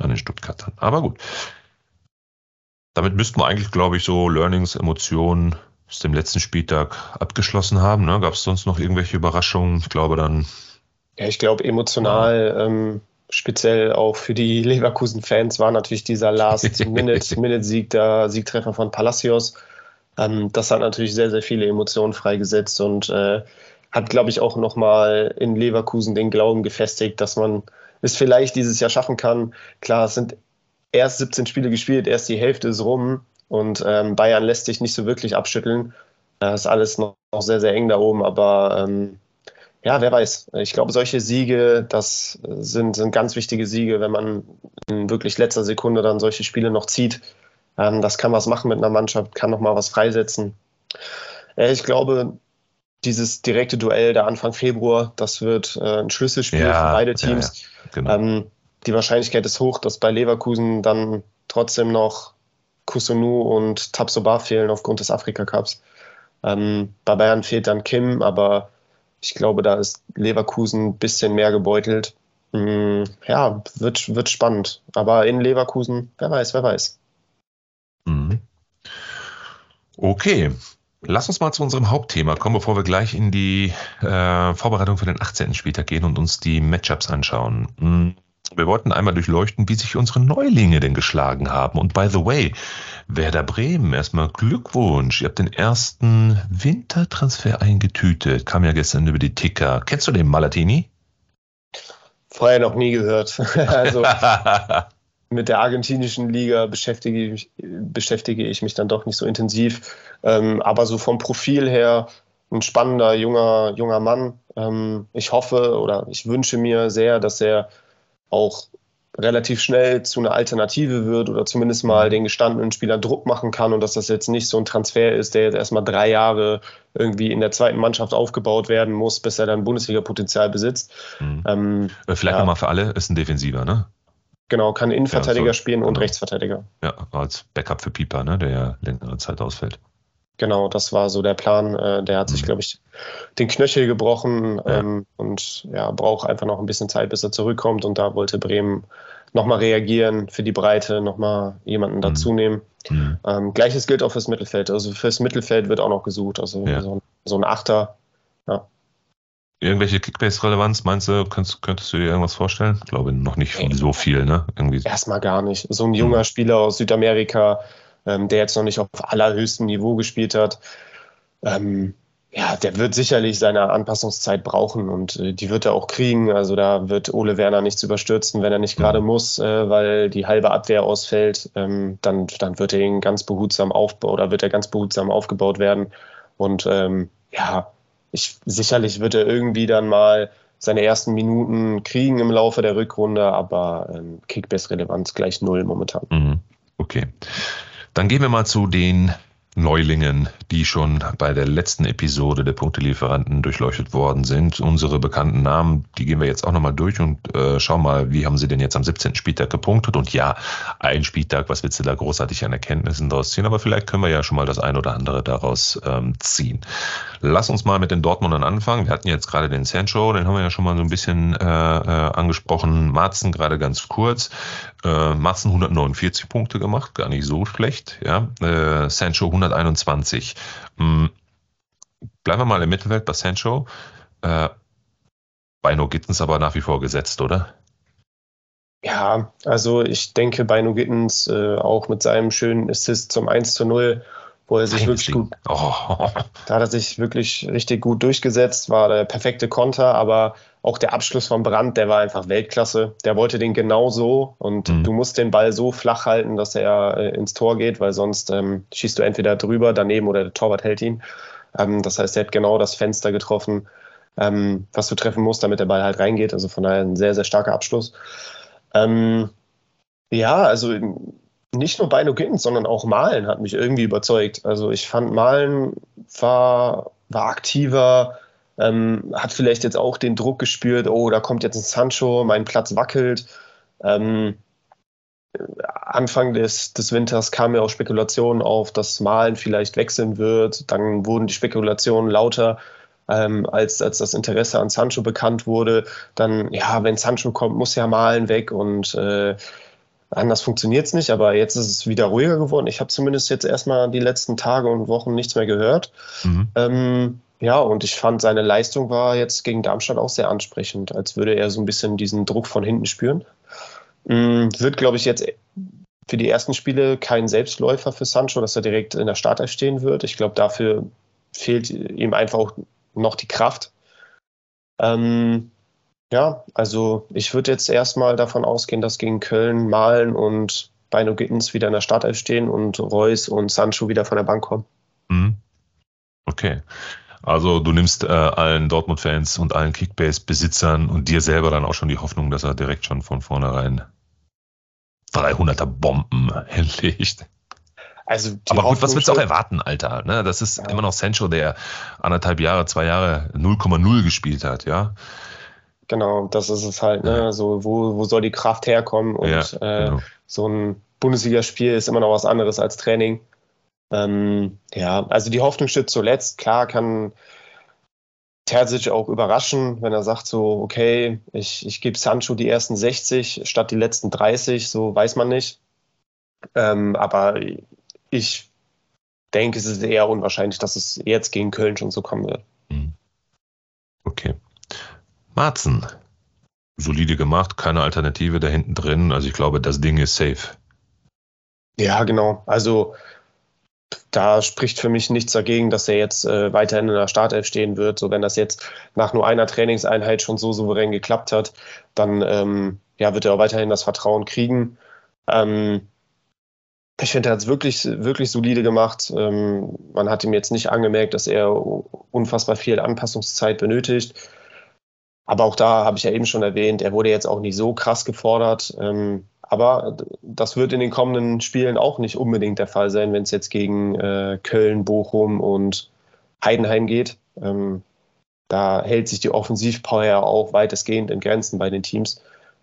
an den Stuttgartern. Aber gut, damit müssten wir eigentlich, glaube ich, so Learnings, Emotionen aus dem letzten Spieltag abgeschlossen haben. Ne? Gab es sonst noch irgendwelche Überraschungen? Ich glaube dann... Ja, ich glaube emotional... Speziell auch für die Leverkusen-Fans war natürlich dieser Last-Minute-Sieg, der Siegtreffer von Palacios. Das hat natürlich sehr, sehr viele Emotionen freigesetzt und hat, glaube ich, auch nochmal in Leverkusen den Glauben gefestigt, dass man es vielleicht dieses Jahr schaffen kann. Klar, es sind erst 17 Spiele gespielt, erst die Hälfte ist rum und Bayern lässt sich nicht so wirklich abschütteln. Das ist alles noch sehr, sehr eng da oben, aber... Ja, wer weiß. Ich glaube, solche Siege, das sind ganz wichtige Siege, wenn man in wirklich letzter Sekunde dann solche Spiele noch zieht. Das kann was machen mit einer Mannschaft, kann nochmal was freisetzen. Ich glaube, dieses direkte Duell da Anfang Februar, das wird ein Schlüsselspiel für beide Teams. Ja, genau. Die Wahrscheinlichkeit ist hoch, dass bei Leverkusen dann trotzdem noch Kusunu und Tapsoba fehlen aufgrund des Afrika-Cups. Bei Bayern fehlt dann Kim, aber ich glaube, da ist Leverkusen ein bisschen mehr gebeutelt. Ja, wird spannend. Aber in Leverkusen, wer weiß. Okay, lass uns mal zu unserem Hauptthema kommen, bevor wir gleich in die Vorbereitung für den 18. Spieltag gehen und uns die Matchups anschauen. Wir wollten einmal durchleuchten, wie sich unsere Neulinge denn geschlagen haben. Und by the way, Werder Bremen, erstmal Glückwunsch. Ihr habt den ersten Wintertransfer eingetütet. Kam ja gestern über die Ticker. Kennst du den Malatini? Vorher noch nie gehört. Also mit der argentinischen Liga beschäftige ich mich dann doch nicht so intensiv. Aber so vom Profil her ein spannender, junger Mann. Ich hoffe oder ich wünsche mir sehr, dass er auch relativ schnell zu einer Alternative wird oder zumindest mal den gestandenen Spieler Druck machen kann und dass das jetzt nicht so ein Transfer ist, der jetzt erstmal 3 Jahre irgendwie in der zweiten Mannschaft aufgebaut werden muss, bis er dann Bundesliga-Potenzial besitzt. Vielleicht nochmal für alle, ist ein Defensiver, ne? Genau, kann Innenverteidiger spielen und Rechtsverteidiger. Ja, als Backup für Pieper, ne, der ja längere Zeit ausfällt. Genau, das war so der Plan. Der hat sich, glaube ich, den Knöchel gebrochen und braucht einfach noch ein bisschen Zeit, bis er zurückkommt. Und da wollte Bremen nochmal reagieren, für die Breite nochmal jemanden dazu nehmen. Gleiches gilt auch fürs Mittelfeld. Also fürs Mittelfeld wird auch noch gesucht. Also so ein Achter. Ja. Irgendwelche Kickbase-Relevanz, meinst du, könntest du dir irgendwas vorstellen? Ich glaube, noch nicht so viel, ne? Irgendwie. Erstmal gar nicht. So ein junger Spieler aus Südamerika, der jetzt noch nicht auf allerhöchstem Niveau gespielt hat, der wird sicherlich seine Anpassungszeit brauchen und die wird er auch kriegen. Also da wird Ole Werner nichts überstürzen, wenn er nicht gerade muss, weil die halbe Abwehr ausfällt. Dann wird er ganz behutsam aufgebaut werden. Und sicherlich wird er irgendwie dann mal seine ersten Minuten kriegen im Laufe der Rückrunde, aber Kickbase-Relevanz gleich 0 momentan. Okay. Dann gehen wir mal zu den Neulingen, die schon bei der letzten Episode der Punktelieferanten durchleuchtet worden sind. Unsere bekannten Namen, die gehen wir jetzt auch nochmal durch und schauen mal, wie haben sie denn jetzt am 17. Spieltag gepunktet. Und ja, ein Spieltag, was willst du da großartig an Erkenntnissen daraus ziehen? Aber vielleicht können wir ja schon mal das ein oder andere daraus ziehen. Lass uns mal mit den Dortmundern anfangen. Wir hatten jetzt gerade den Sancho, den haben wir ja schon mal so ein bisschen angesprochen. Marzen gerade ganz kurz. Marzen 149 Punkte gemacht, gar nicht so schlecht. Ja. Sancho 121. Bleiben wir mal im Mittelfeld bei Sancho. Beino Gittens aber nach wie vor gesetzt, oder? Ja, also ich denke, Beino Gittens auch mit seinem schönen Assist zum 1:0, wo er sich da hat er sich wirklich richtig gut durchgesetzt, war der perfekte Konter, aber auch der Abschluss von Brandt, der war einfach Weltklasse. Der wollte den genau so und du musst den Ball so flach halten, dass er ins Tor geht, weil sonst schießt du entweder drüber, daneben oder der Torwart hält ihn. Das heißt, er hat genau das Fenster getroffen, was du treffen musst, damit der Ball halt reingeht. Also von daher ein sehr, sehr starker Abschluss. Nicht nur Beino Gittens, sondern auch Malen hat mich irgendwie überzeugt. Also ich fand, Malen war aktiver, hat vielleicht jetzt auch den Druck gespürt, oh, da kommt jetzt ein Sancho, mein Platz wackelt. Anfang des Winters kamen ja auch Spekulationen auf, dass Malen vielleicht wechseln wird. Dann wurden die Spekulationen lauter, als das Interesse an Sancho bekannt wurde. Dann, ja, wenn Sancho kommt, muss ja Malen weg und anders funktioniert es nicht. Aber jetzt ist es wieder ruhiger geworden. Ich habe zumindest jetzt erstmal die letzten Tage und Wochen nichts mehr gehört. Mhm. Ja, und ich fand, seine Leistung war jetzt gegen Darmstadt auch sehr ansprechend, als würde er so ein bisschen diesen Druck von hinten spüren. Wird, glaube ich, jetzt für die ersten Spiele kein Selbstläufer für Sancho, dass er direkt in der Startelf stehen wird. Ich glaube, dafür fehlt ihm einfach auch noch die Kraft. Ja, also ich würde jetzt erstmal davon ausgehen, dass gegen Köln Malen und Beino Gittens wieder in der Startelf stehen und Reus und Sancho wieder von der Bank kommen. Okay. Also du nimmst allen Dortmund-Fans und allen Kickbase-Besitzern und dir selber dann auch schon die Hoffnung, dass er direkt schon von vornherein 300er Bomben hinlegt. Also aber gut, was willst du auch erwarten, Alter? Ne? Das ist immer noch Sancho, der 2 Jahre 0,0 gespielt hat, ja? Genau, das ist es halt. Ne? Also wo soll die Kraft herkommen? Und genau. So ein Bundesligaspiel ist immer noch was anderes als Training. Ja, also die Hoffnung steht zuletzt. Klar kann Terzic auch überraschen, wenn er sagt so, okay, ich gebe Sancho die ersten 60 statt die letzten 30, so weiß man nicht. Aber ich denke, es ist eher unwahrscheinlich, dass es jetzt gegen Köln schon so kommen wird. Okay. Marzen, solide gemacht, keine Alternative da hinten drin. Also ich glaube, das Ding ist safe. Ja, genau. Also da spricht für mich nichts dagegen, dass er jetzt weiterhin in der Startelf stehen wird. So, wenn das jetzt nach nur einer Trainingseinheit schon so souverän geklappt hat, dann wird er auch weiterhin das Vertrauen kriegen. Ich finde, er hat es wirklich, wirklich solide gemacht. Man hat ihm jetzt nicht angemerkt, dass er unfassbar viel Anpassungszeit benötigt. Aber auch da habe ich ja eben schon erwähnt, er wurde jetzt auch nicht so krass gefordert. Aber das wird in den kommenden Spielen auch nicht unbedingt der Fall sein, wenn es jetzt gegen Köln, Bochum und Heidenheim geht. Da hält sich die Offensivpower auch weitestgehend in Grenzen bei den Teams.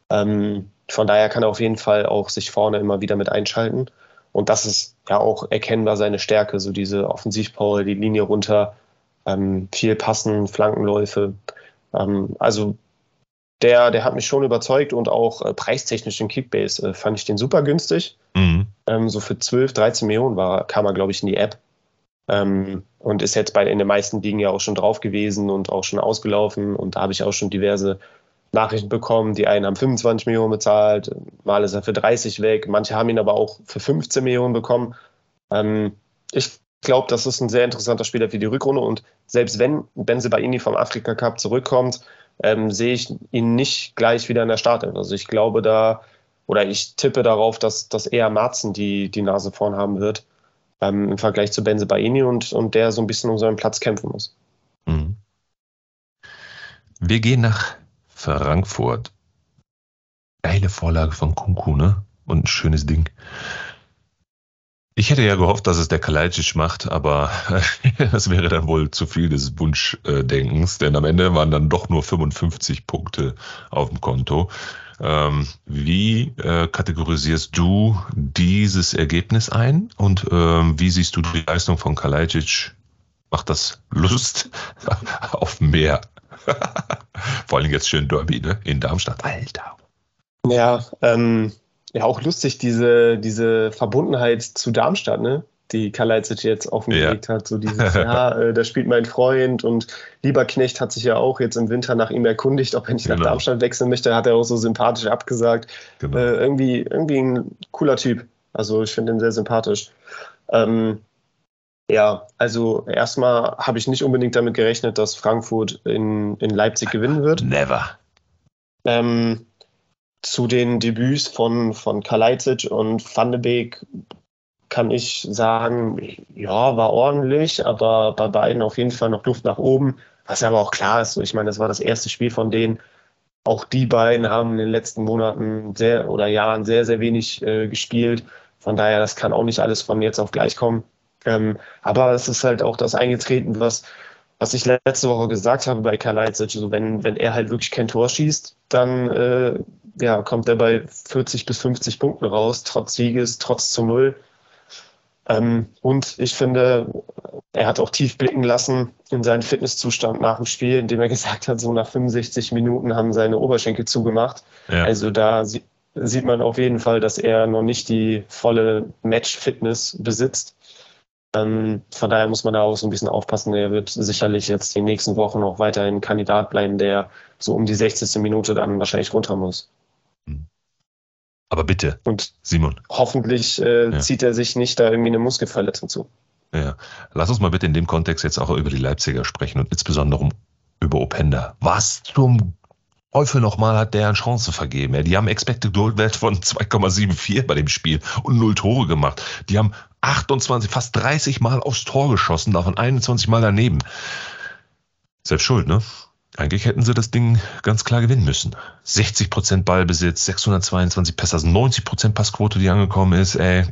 Von daher kann er auf jeden Fall auch sich vorne immer wieder mit einschalten. Und das ist ja auch erkennbar seine Stärke, so diese Offensivpower, die Linie runter, viel Passen, Flankenläufe. Also der hat mich schon überzeugt und auch preistechnisch im Kickbase fand ich den super günstig. So für 12, 13 Millionen kam er, glaube ich, in die App. Und ist jetzt in den meisten Ligen ja auch schon drauf gewesen und auch schon ausgelaufen. Und da habe ich auch schon diverse Nachrichten bekommen. Die einen haben 25 Millionen bezahlt, mal ist er für 30 weg. Manche haben ihn aber auch für 15 Millionen bekommen. Ich glaube, das ist ein sehr interessanter Spieler für die Rückrunde. Und selbst wenn Bensebaini vom Afrika Cup zurückkommt, sehe ich ihn nicht gleich wieder in der Startelf. Also ich glaube ich tippe darauf, dass eher Marzen die Nase vorn haben wird, im Vergleich zu Bensebaini und der so ein bisschen um seinen Platz kämpfen muss. Wir gehen nach Frankfurt. Geile Vorlage von Kunku, ne? Und ein schönes Ding. Ich hätte ja gehofft, dass es der Kalajdzic macht, aber das wäre dann wohl zu viel des Wunschdenkens, denn am Ende waren dann doch nur 55 Punkte auf dem Konto. Wie kategorisierst du dieses Ergebnis ein und wie siehst du die Leistung von Kalajdzic? Macht das Lust auf mehr? Vor allem jetzt schön Derby, ne? In Darmstadt. Alter. Ja, ja, auch lustig, diese Verbundenheit zu Darmstadt, ne? Die Kalajdzic jetzt offengelegt hat. So dieses, da spielt mein Freund und Lieberknecht hat sich ja auch jetzt im Winter nach ihm erkundigt, ob er nicht nach Darmstadt wechseln möchte, hat er auch so sympathisch abgesagt. Genau. Irgendwie ein cooler Typ. Also ich finde ihn sehr sympathisch. Ja, also erstmal habe ich nicht unbedingt damit gerechnet, dass Frankfurt in Leipzig gewinnen wird. Never. Zu den Debüts von Kalajdzic und Van de Beek kann ich sagen, ja, war ordentlich, aber bei beiden auf jeden Fall noch Luft nach oben, was aber auch klar ist. Ich meine, das war das erste Spiel von denen. Auch die beiden haben in den letzten Monaten Jahren sehr, sehr wenig gespielt. Von daher, das kann auch nicht alles von jetzt auf gleich kommen. Aber es ist halt auch das eingetreten, was ich letzte Woche gesagt habe bei Kalajdzic, so wenn er halt wirklich kein Tor schießt, dann ja, kommt er bei 40 bis 50 Punkten raus, trotz Sieges, trotz zum Null. Und ich finde, er hat auch tief blicken lassen in seinen Fitnesszustand nach dem Spiel, indem er gesagt hat, so nach 65 Minuten haben seine Oberschenkel zugemacht. Ja. Also da sieht man auf jeden Fall, dass er noch nicht die volle Match-Fitness besitzt. Von daher muss man da auch so ein bisschen aufpassen. Er wird sicherlich jetzt die nächsten Wochen noch weiterhin Kandidat bleiben, der so um die 60. Minute dann wahrscheinlich runter muss. Aber bitte, und Simon. Hoffentlich zieht er sich nicht da irgendwie eine Muskelverletzung zu. Ja, lass uns mal bitte in dem Kontext jetzt auch über die Leipziger sprechen und insbesondere über Openda. Was zum Teufel nochmal hat der eine Chance vergeben? Ja, die haben Expected Goal Wert von 2,74 bei dem Spiel und 0 Tore gemacht. Die haben 28, fast 30 Mal aufs Tor geschossen, davon 21 Mal daneben. Selbst schuld, ne? Eigentlich hätten sie das Ding ganz klar gewinnen müssen. 60% Ballbesitz, 622 Pässe, also 90% Passquote, die angekommen ist, ey.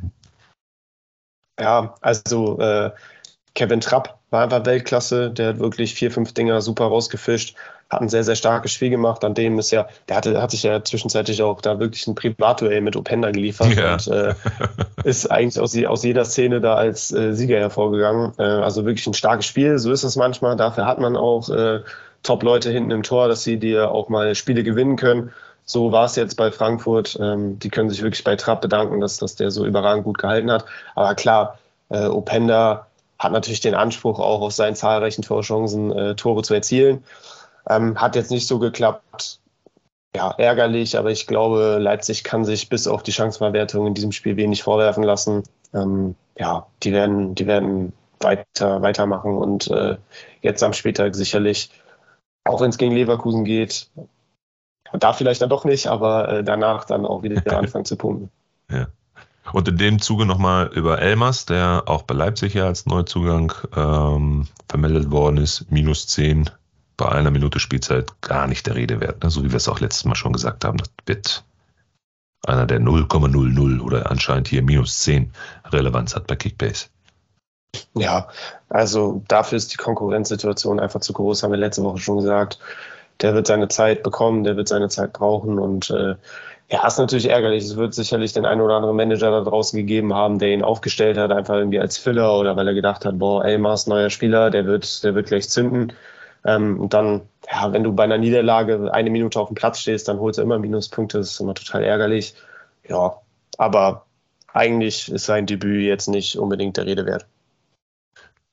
Ja, also Kevin Trapp war einfach Weltklasse, der hat wirklich 4-5 Dinger super rausgefischt, hat ein sehr, sehr starkes Spiel gemacht, an dem ist ja, hat sich ja zwischenzeitlich auch da wirklich ein Privatduell mit Openda geliefert und ist eigentlich aus jeder Szene da als Sieger hervorgegangen. Also wirklich ein starkes Spiel, so ist es manchmal, dafür hat man auch Top-Leute hinten im Tor, dass sie dir auch mal Spiele gewinnen können. So war es jetzt bei Frankfurt. Die können sich wirklich bei Trapp bedanken, dass der so überragend gut gehalten hat. Aber klar, Openda hat natürlich den Anspruch, auch auf seinen zahlreichen Torchancen Tore zu erzielen. Hat jetzt nicht so geklappt. Ja, ärgerlich, aber ich glaube, Leipzig kann sich bis auf die Chancenverwertung in diesem Spiel wenig vorwerfen lassen. Die werden weitermachen und jetzt am Spieltag sicherlich, auch wenn es gegen Leverkusen geht, da vielleicht dann doch nicht, aber danach dann auch wieder anfangen zu pumpen. Ja. Und in dem Zuge nochmal über Elmas, der auch bei Leipzig ja als Neuzugang vermeldet worden ist, -10 bei einer Minute Spielzeit gar nicht der Rede wert. Ne? So wie wir es auch letztes Mal schon gesagt haben, das wird einer, der 0,00 oder anscheinend hier -10 Relevanz hat bei Kickbase. Ja, also dafür ist die Konkurrenzsituation einfach zu groß, haben wir letzte Woche schon gesagt. Der wird seine Zeit bekommen, der wird seine Zeit brauchen und ja, ist natürlich ärgerlich. Es wird sicherlich den einen oder anderen Manager da draußen gegeben haben, der ihn aufgestellt hat, einfach irgendwie als Filler oder weil er gedacht hat, boah, Elmas, neuer Spieler, der wird gleich zünden. Und dann, ja, wenn du bei einer Niederlage eine Minute auf dem Platz stehst, dann holst du immer Minuspunkte, das ist immer total ärgerlich. Ja, aber eigentlich ist sein Debüt jetzt nicht unbedingt der Rede wert.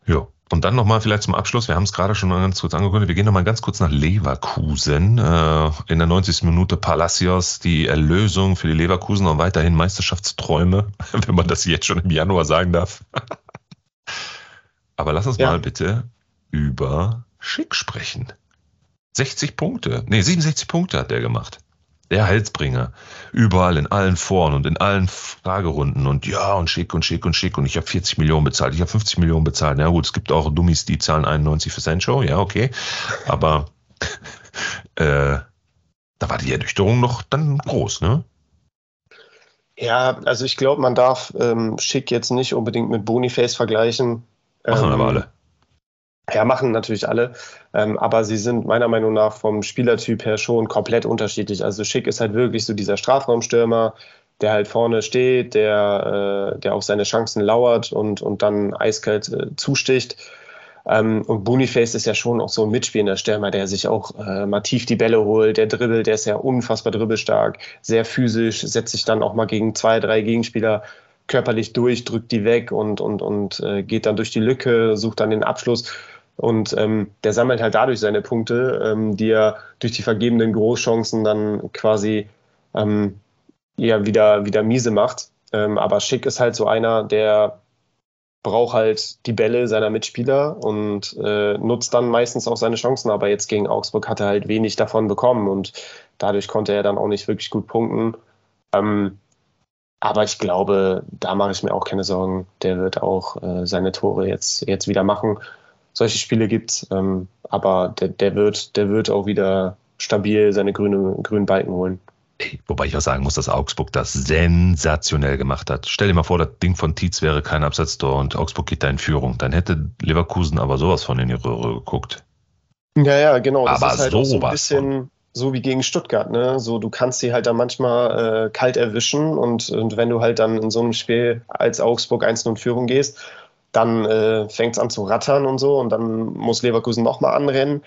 Ja, und dann nochmal vielleicht zum Abschluss, wir haben es gerade schon mal ganz kurz angekündigt, wir gehen nochmal ganz kurz nach Leverkusen. In der 90. Minute Palacios, die Erlösung für die Leverkusen und weiterhin Meisterschaftsträume, wenn man das jetzt schon im Januar sagen darf. Aber lass uns mal bitte über Schick sprechen. 67 Punkte hat der gemacht. Der Heilsbringer. Überall, in allen Foren und in allen Fragerunden. Und ja, und Schick und Schick und Schick. Und ich habe 40 Millionen bezahlt. Ich habe 50 Millionen bezahlt. Na gut, es gibt auch Dummies, die zahlen 91 für Sancho. Ja, okay. Aber da war die Ernüchterung noch dann groß, ne? Ja, also ich glaube, man darf Schick jetzt nicht unbedingt mit Boniface vergleichen. Machen aber alle. Ja, machen natürlich alle, aber sie sind meiner Meinung nach vom Spielertyp her schon komplett unterschiedlich. Also Schick ist halt wirklich so dieser Strafraumstürmer, der halt vorne steht, der auf seine Chancen lauert und dann eiskalt zusticht. Und Boniface ist ja schon auch so ein mitspielender Stürmer, der sich auch mal tief die Bälle holt, der dribbelt, der ist ja unfassbar dribbelstark, sehr physisch, setzt sich dann auch mal gegen 2, 3 Gegenspieler körperlich durch, drückt die weg und geht dann durch die Lücke, sucht dann den Abschluss. Und der sammelt halt dadurch seine Punkte, die er durch die vergebenen Großchancen dann quasi wieder miese macht. Aber Schick ist halt so einer, der braucht halt die Bälle seiner Mitspieler und nutzt dann meistens auch seine Chancen. Aber jetzt gegen Augsburg hat er halt wenig davon bekommen und dadurch konnte er dann auch nicht wirklich gut punkten. Aber ich glaube, da mache ich mir auch keine Sorgen. Der wird auch seine Tore jetzt wieder machen. Solche Spiele gibt's, aber der wird auch wieder stabil seine grünen Balken holen. Wobei ich auch sagen muss, dass Augsburg das sensationell gemacht hat. Stell dir mal vor, das Ding von Tietz wäre kein Abseitstor und Augsburg geht da in Führung. Dann hätte Leverkusen aber sowas von in die Röhre geguckt. Ja, genau. Das aber ist halt so ein bisschen... Von. so wie gegen Stuttgart, ne? So, du kannst sie halt da manchmal kalt erwischen und wenn du halt dann in so einem Spiel als Augsburg 1-0 in Führung gehst, dann fängt es an zu rattern und so und dann muss Leverkusen nochmal anrennen.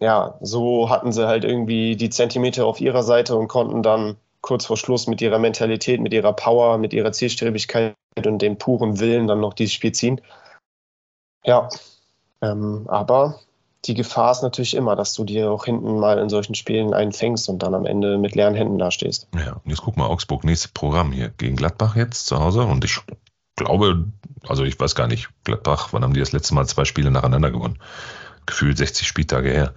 Ja, so hatten sie halt irgendwie die Zentimeter auf ihrer Seite und konnten dann kurz vor Schluss mit ihrer Mentalität, mit ihrer Power, mit ihrer Zielstrebigkeit und dem puren Willen dann noch dieses Spiel ziehen. Ja, aber die Gefahr ist natürlich immer, dass du dir auch hinten mal in solchen Spielen einen fängst und dann am Ende mit leeren Händen dastehst. Ja, und jetzt guck mal, Augsburg, nächstes Programm hier gegen Gladbach jetzt zu Hause und ich glaube, also ich weiß gar nicht, Gladbach, wann haben die das letzte Mal 2 Spiele nacheinander gewonnen? Gefühlt 60 Spieltage her.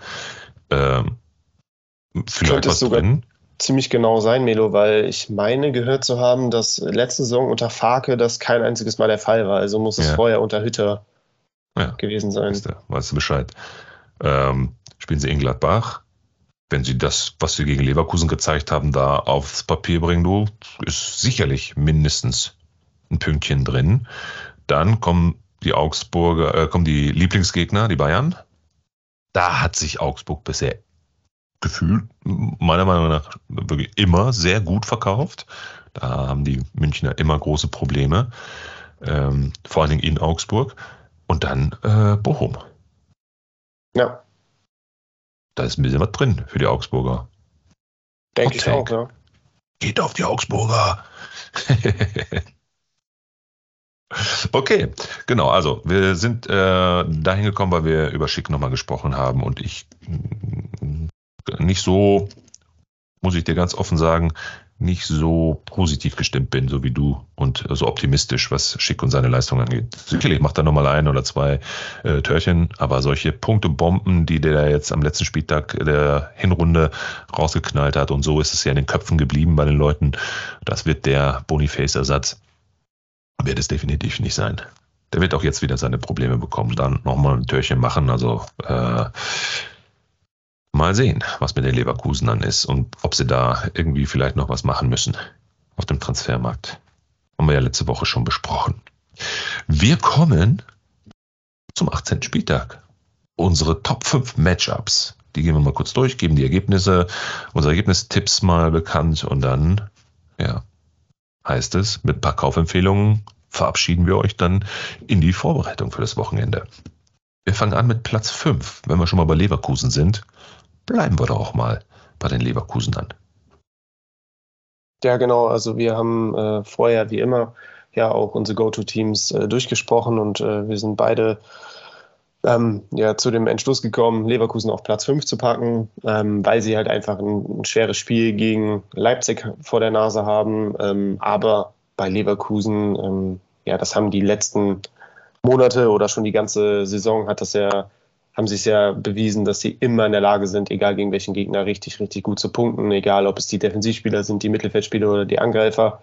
Vielleicht was sogar drin? Ziemlich genau sein, Melo, weil ich meine, gehört zu haben, dass letzte Saison unter Farke das kein einziges Mal der Fall war. Also muss es vorher unter Hütter gewesen sein. Weißt du Bescheid. Spielen sie in Gladbach. Wenn sie das, was sie gegen Leverkusen gezeigt haben, da aufs Papier bringen, du, ist sicherlich mindestens ein Pünktchen drin. Dann kommen die Augsburger, kommen die Lieblingsgegner, die Bayern. Da hat sich Augsburg bisher gefühlt, meiner Meinung nach, wirklich immer sehr gut verkauft. Da haben die Münchner immer große Probleme, vor allen Dingen in Augsburg. Und dann Bochum. Ja. Da ist ein bisschen was drin für die Augsburger. Denke ich auch, ja. Geht auf die Augsburger. Okay, genau, also wir sind dahin gekommen, weil wir über Schick nochmal gesprochen haben und ich nicht so, muss ich dir ganz offen sagen, nicht so positiv gestimmt bin, so wie du und so optimistisch, was Schick und seine Leistung angeht. Sicherlich macht er nochmal 1 oder 2 Törchen, aber solche Punktebomben, die der jetzt am letzten Spieltag der Hinrunde rausgeknallt hat und so ist es ja in den Köpfen geblieben bei den Leuten, das wird der Boniface-Ersatz. Wird es definitiv nicht sein. Der wird auch jetzt wieder seine Probleme bekommen, dann nochmal ein Türchen machen, also mal sehen, was mit den Leverkusenern ist und ob sie da irgendwie vielleicht noch was machen müssen auf dem Transfermarkt. Haben wir ja letzte Woche schon besprochen. Wir kommen zum 18. Spieltag. Unsere Top 5 Matchups, die gehen wir mal kurz durch, geben die Ergebnisse, unsere Ergebnistipps mal bekannt und dann, ja, heißt es, mit ein paar Kaufempfehlungen verabschieden wir euch dann in die Vorbereitung für das Wochenende. Wir fangen an mit Platz 5. Wenn wir schon mal bei Leverkusen sind, bleiben wir doch auch mal bei den Leverkusenern. Ja, genau. Also wir haben vorher, wie immer, ja auch unsere Go-To-Teams durchgesprochen und wir sind beide zu dem Entschluss gekommen, Leverkusen auf Platz 5 zu packen, weil sie halt einfach ein schweres Spiel gegen Leipzig vor der Nase haben. Aber bei Leverkusen, das haben die letzten Monate oder schon die ganze Saison haben sie es ja bewiesen, dass sie immer in der Lage sind, egal gegen welchen Gegner, richtig, richtig gut zu punkten. Egal, ob es die Defensivspieler sind, die Mittelfeldspieler oder die Angreifer.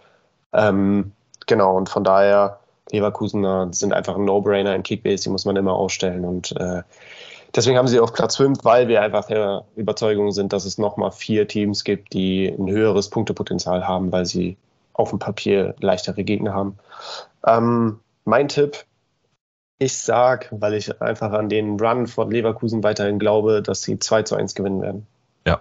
Genau, und von daher Leverkusener sind einfach ein No-Brainer in Kickbase, die muss man immer aufstellen und deswegen haben sie auf Platz 5, weil wir einfach der Überzeugung sind, dass es nochmal 4 Teams gibt, die ein höheres Punktepotenzial haben, weil sie auf dem Papier leichtere Gegner haben. Mein Tipp, ich sag, weil ich einfach an den Run von Leverkusen weiterhin glaube, dass sie 2-1 gewinnen werden. Ja,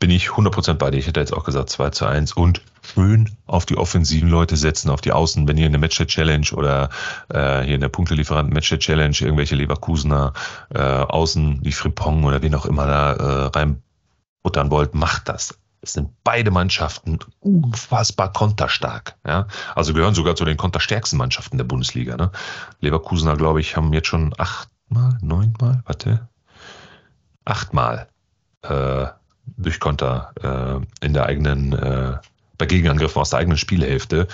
bin ich 100% bei dir. Ich hätte jetzt auch gesagt 2-1 und schön auf die offensiven Leute setzen, auf die Außen. Wenn ihr in der Matchday-Challenge oder hier in der Punktelieferanten-Matchday-Challenge irgendwelche Leverkusener Außen wie Frimpong oder wen auch immer da reinbuttern wollt, macht das. Es sind beide Mannschaften unfassbar konterstark. Ja? Also gehören sogar zu den konterstärksten Mannschaften der Bundesliga. Ne? Leverkusener, glaube ich, haben jetzt schon 8-mal durch Konter in der eigenen, bei Gegenangriffen aus der eigenen Spielhälfte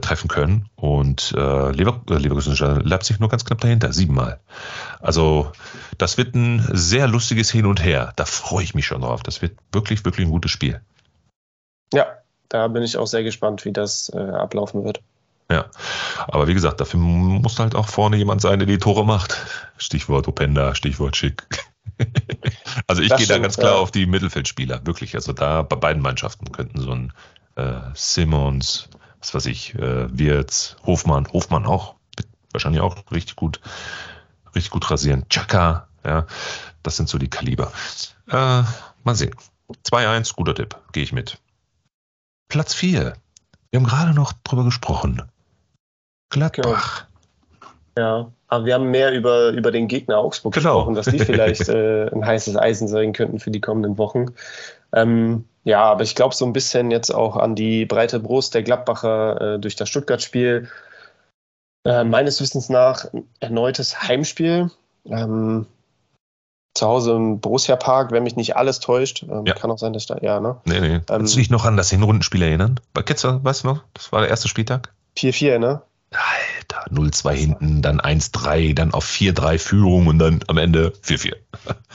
treffen können. Und Leverkusen Leipzig nur ganz knapp dahinter, 7-mal. Also das wird ein sehr lustiges Hin und Her. Da freue ich mich schon drauf. Das wird wirklich, wirklich ein gutes Spiel. Ja, da bin ich auch sehr gespannt, wie das ablaufen wird. Ja, aber wie gesagt, dafür muss halt auch vorne jemand sein, der die Tore macht. Stichwort Openda, Stichwort Schick. Also ich gehe da ganz klar auf die Mittelfeldspieler, wirklich. Also da bei beiden Mannschaften könnten so ein Simmons, was weiß ich, Wirtz, Hofmann auch, wahrscheinlich auch richtig gut rasieren. Chaka, ja, das sind so die Kaliber. Mal sehen. 2-1, guter Tipp, gehe ich mit. Platz 4. Wir haben gerade noch drüber gesprochen. Gladbach. Ja, aber wir haben mehr über den Gegner Augsburg gesprochen, dass die vielleicht ein heißes Eisen sein könnten für die kommenden Wochen. Ja, aber ich glaube so ein bisschen jetzt auch an die breite Brust der Gladbacher durch das Stuttgart-Spiel. Meines Wissens nach ein erneutes Heimspiel. Zu Hause im Borussia-Park, wenn mich nicht alles täuscht. Ja. Kann auch sein, dass da... Ja, ne? Nee. Kannst du dich noch an das Hinrundenspiel erinnern? Weißt du noch? Das war der erste Spieltag. 4-4, ne? Alter, 0-2 hinten, dann 1-3, dann auf 4-3 Führung und dann am Ende 4-4.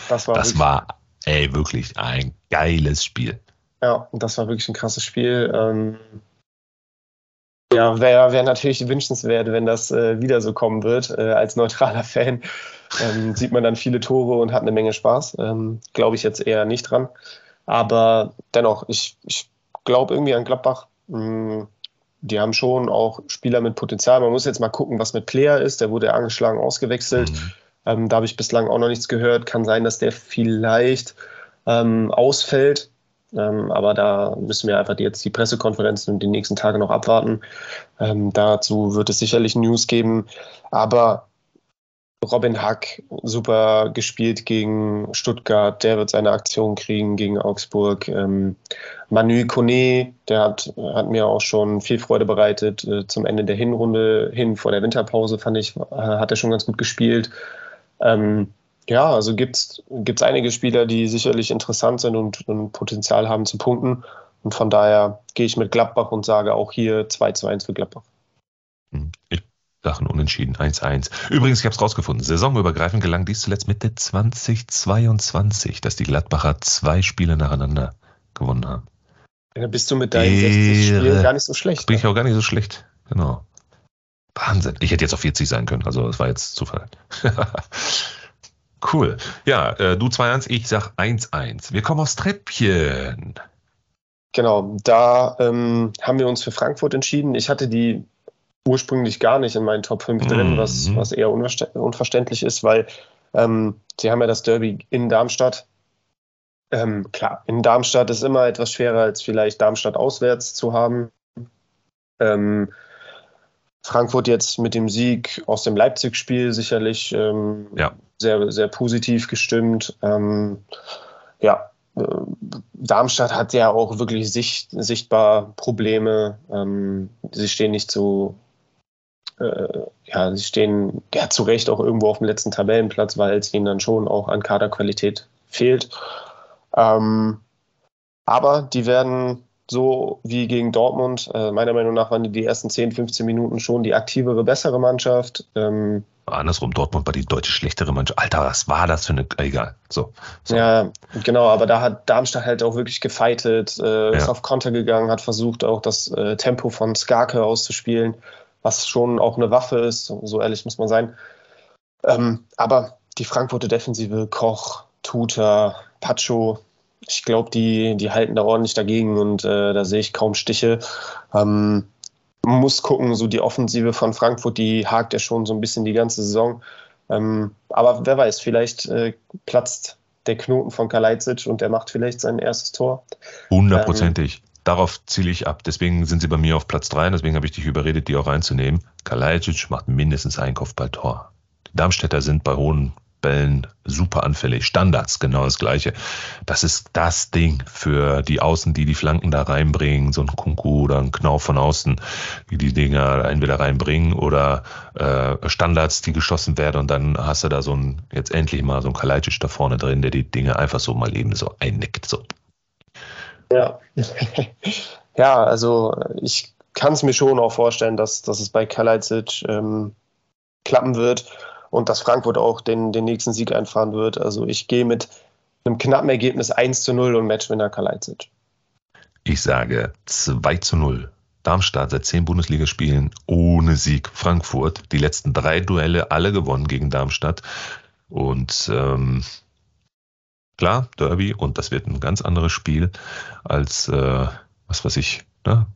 Das war wirklich ein geiles Spiel. Ja, und das war wirklich ein krasses Spiel. Ja, wäre natürlich wünschenswert, wenn das wieder so kommen wird. Als neutraler Fan sieht man dann viele Tore und hat eine Menge Spaß. Glaube ich jetzt eher nicht dran. Aber dennoch, ich glaube irgendwie an Gladbach. Die haben schon auch Spieler mit Potenzial. Man muss jetzt mal gucken, was mit Player ist. Der wurde angeschlagen, ausgewechselt. Da habe ich bislang auch noch nichts gehört. Kann sein, dass der vielleicht ausfällt. Aber da müssen wir einfach jetzt die Pressekonferenzen und die nächsten Tage noch abwarten. Dazu wird es sicherlich News geben. Aber Robin Hack, super gespielt gegen Stuttgart. Der wird seine Aktion kriegen gegen Augsburg. Manu Koné, der hat mir auch schon viel Freude bereitet. Zum Ende der Hinrunde hin, vor der Winterpause, fand ich, hat er schon ganz gut gespielt. Ja, also gibt's einige Spieler, die sicherlich interessant sind und Potenzial haben zu punkten. Und von daher gehe ich mit Gladbach und sage auch hier 2-1 für Gladbach. Ich sage unentschieden, 1-1. Übrigens, ich habe es rausgefunden, saisonübergreifend gelang dies zuletzt Mitte 2022, dass die Gladbacher 2 Spiele nacheinander gewonnen haben. Dann bist du mit deinen 60 Spielen gar nicht so schlecht. Bin ich auch gar nicht so schlecht, genau. Wahnsinn, ich hätte jetzt auf 40 sein können, also das war jetzt Zufall. Cool. Ja, du 2-1, ich sag 1-1. Wir kommen aufs Treppchen. Genau, da haben wir uns für Frankfurt entschieden. Ich hatte die ursprünglich gar nicht in meinen Top 5 drin, was eher unverständlich ist, weil sie haben ja das Derby in Darmstadt. Klar, in Darmstadt ist immer etwas schwerer, als vielleicht Darmstadt auswärts zu haben. Frankfurt jetzt mit dem Sieg aus dem Leipzig-Spiel sicherlich sehr, sehr positiv gestimmt. Darmstadt hat ja auch wirklich sichtbar Probleme. Sie stehen zu Recht auch irgendwo auf dem letzten Tabellenplatz, weil es ihnen dann schon auch an Kaderqualität fehlt. Aber die werden... So wie gegen Dortmund. Meiner Meinung nach waren die ersten 10, 15 Minuten schon die aktivere, bessere Mannschaft. Andersrum, Dortmund war die deutlich schlechtere Mannschaft. Alter, was war das für eine... Egal. So. Ja, genau. Aber da hat Darmstadt halt auch wirklich gefeitet, ist auf Konter gegangen, hat versucht, auch das Tempo von Skarke auszuspielen, was schon auch eine Waffe ist. So ehrlich muss man sein. Aber die Frankfurter Defensive, Koch, Tuta, Pacho... Ich glaube, die halten da ordentlich dagegen und da sehe ich kaum Stiche. Muss gucken, so die Offensive von Frankfurt, die hakt ja schon so ein bisschen die ganze Saison. Aber wer weiß, vielleicht platzt der Knoten von Kalajdzic und er macht vielleicht sein erstes Tor. 100%ig. Darauf ziele ich ab. Deswegen sind sie bei mir auf Platz 3 und deswegen habe ich dich überredet, die auch reinzunehmen. Kalajdzic macht mindestens einen Kopfballtor. Die Darmstädter sind bei hohen Bällen super anfällig. Standards, genau das Gleiche. Das ist das Ding für die Außen, die Flanken da reinbringen. So ein Kunku oder ein Knauf von außen, die die Dinger entweder reinbringen oder Standards, die geschossen werden. Und dann hast du da jetzt endlich mal so ein Kalajdzic da vorne drin, der die Dinge einfach so mal eben so einnickt. So. Ja. Ja, also ich kann es mir schon auch vorstellen, dass es bei Kalajdzic klappen wird. Und dass Frankfurt auch den nächsten Sieg einfahren wird. Also ich gehe mit einem knappen Ergebnis 1-0 und Matchwinner Kalajdzic. Ich sage 2-0. Darmstadt seit 10 Bundesligaspielen ohne Sieg. Frankfurt, die letzten 3 Duelle alle gewonnen gegen Darmstadt. Und klar, Derby. Und das wird ein ganz anderes Spiel als,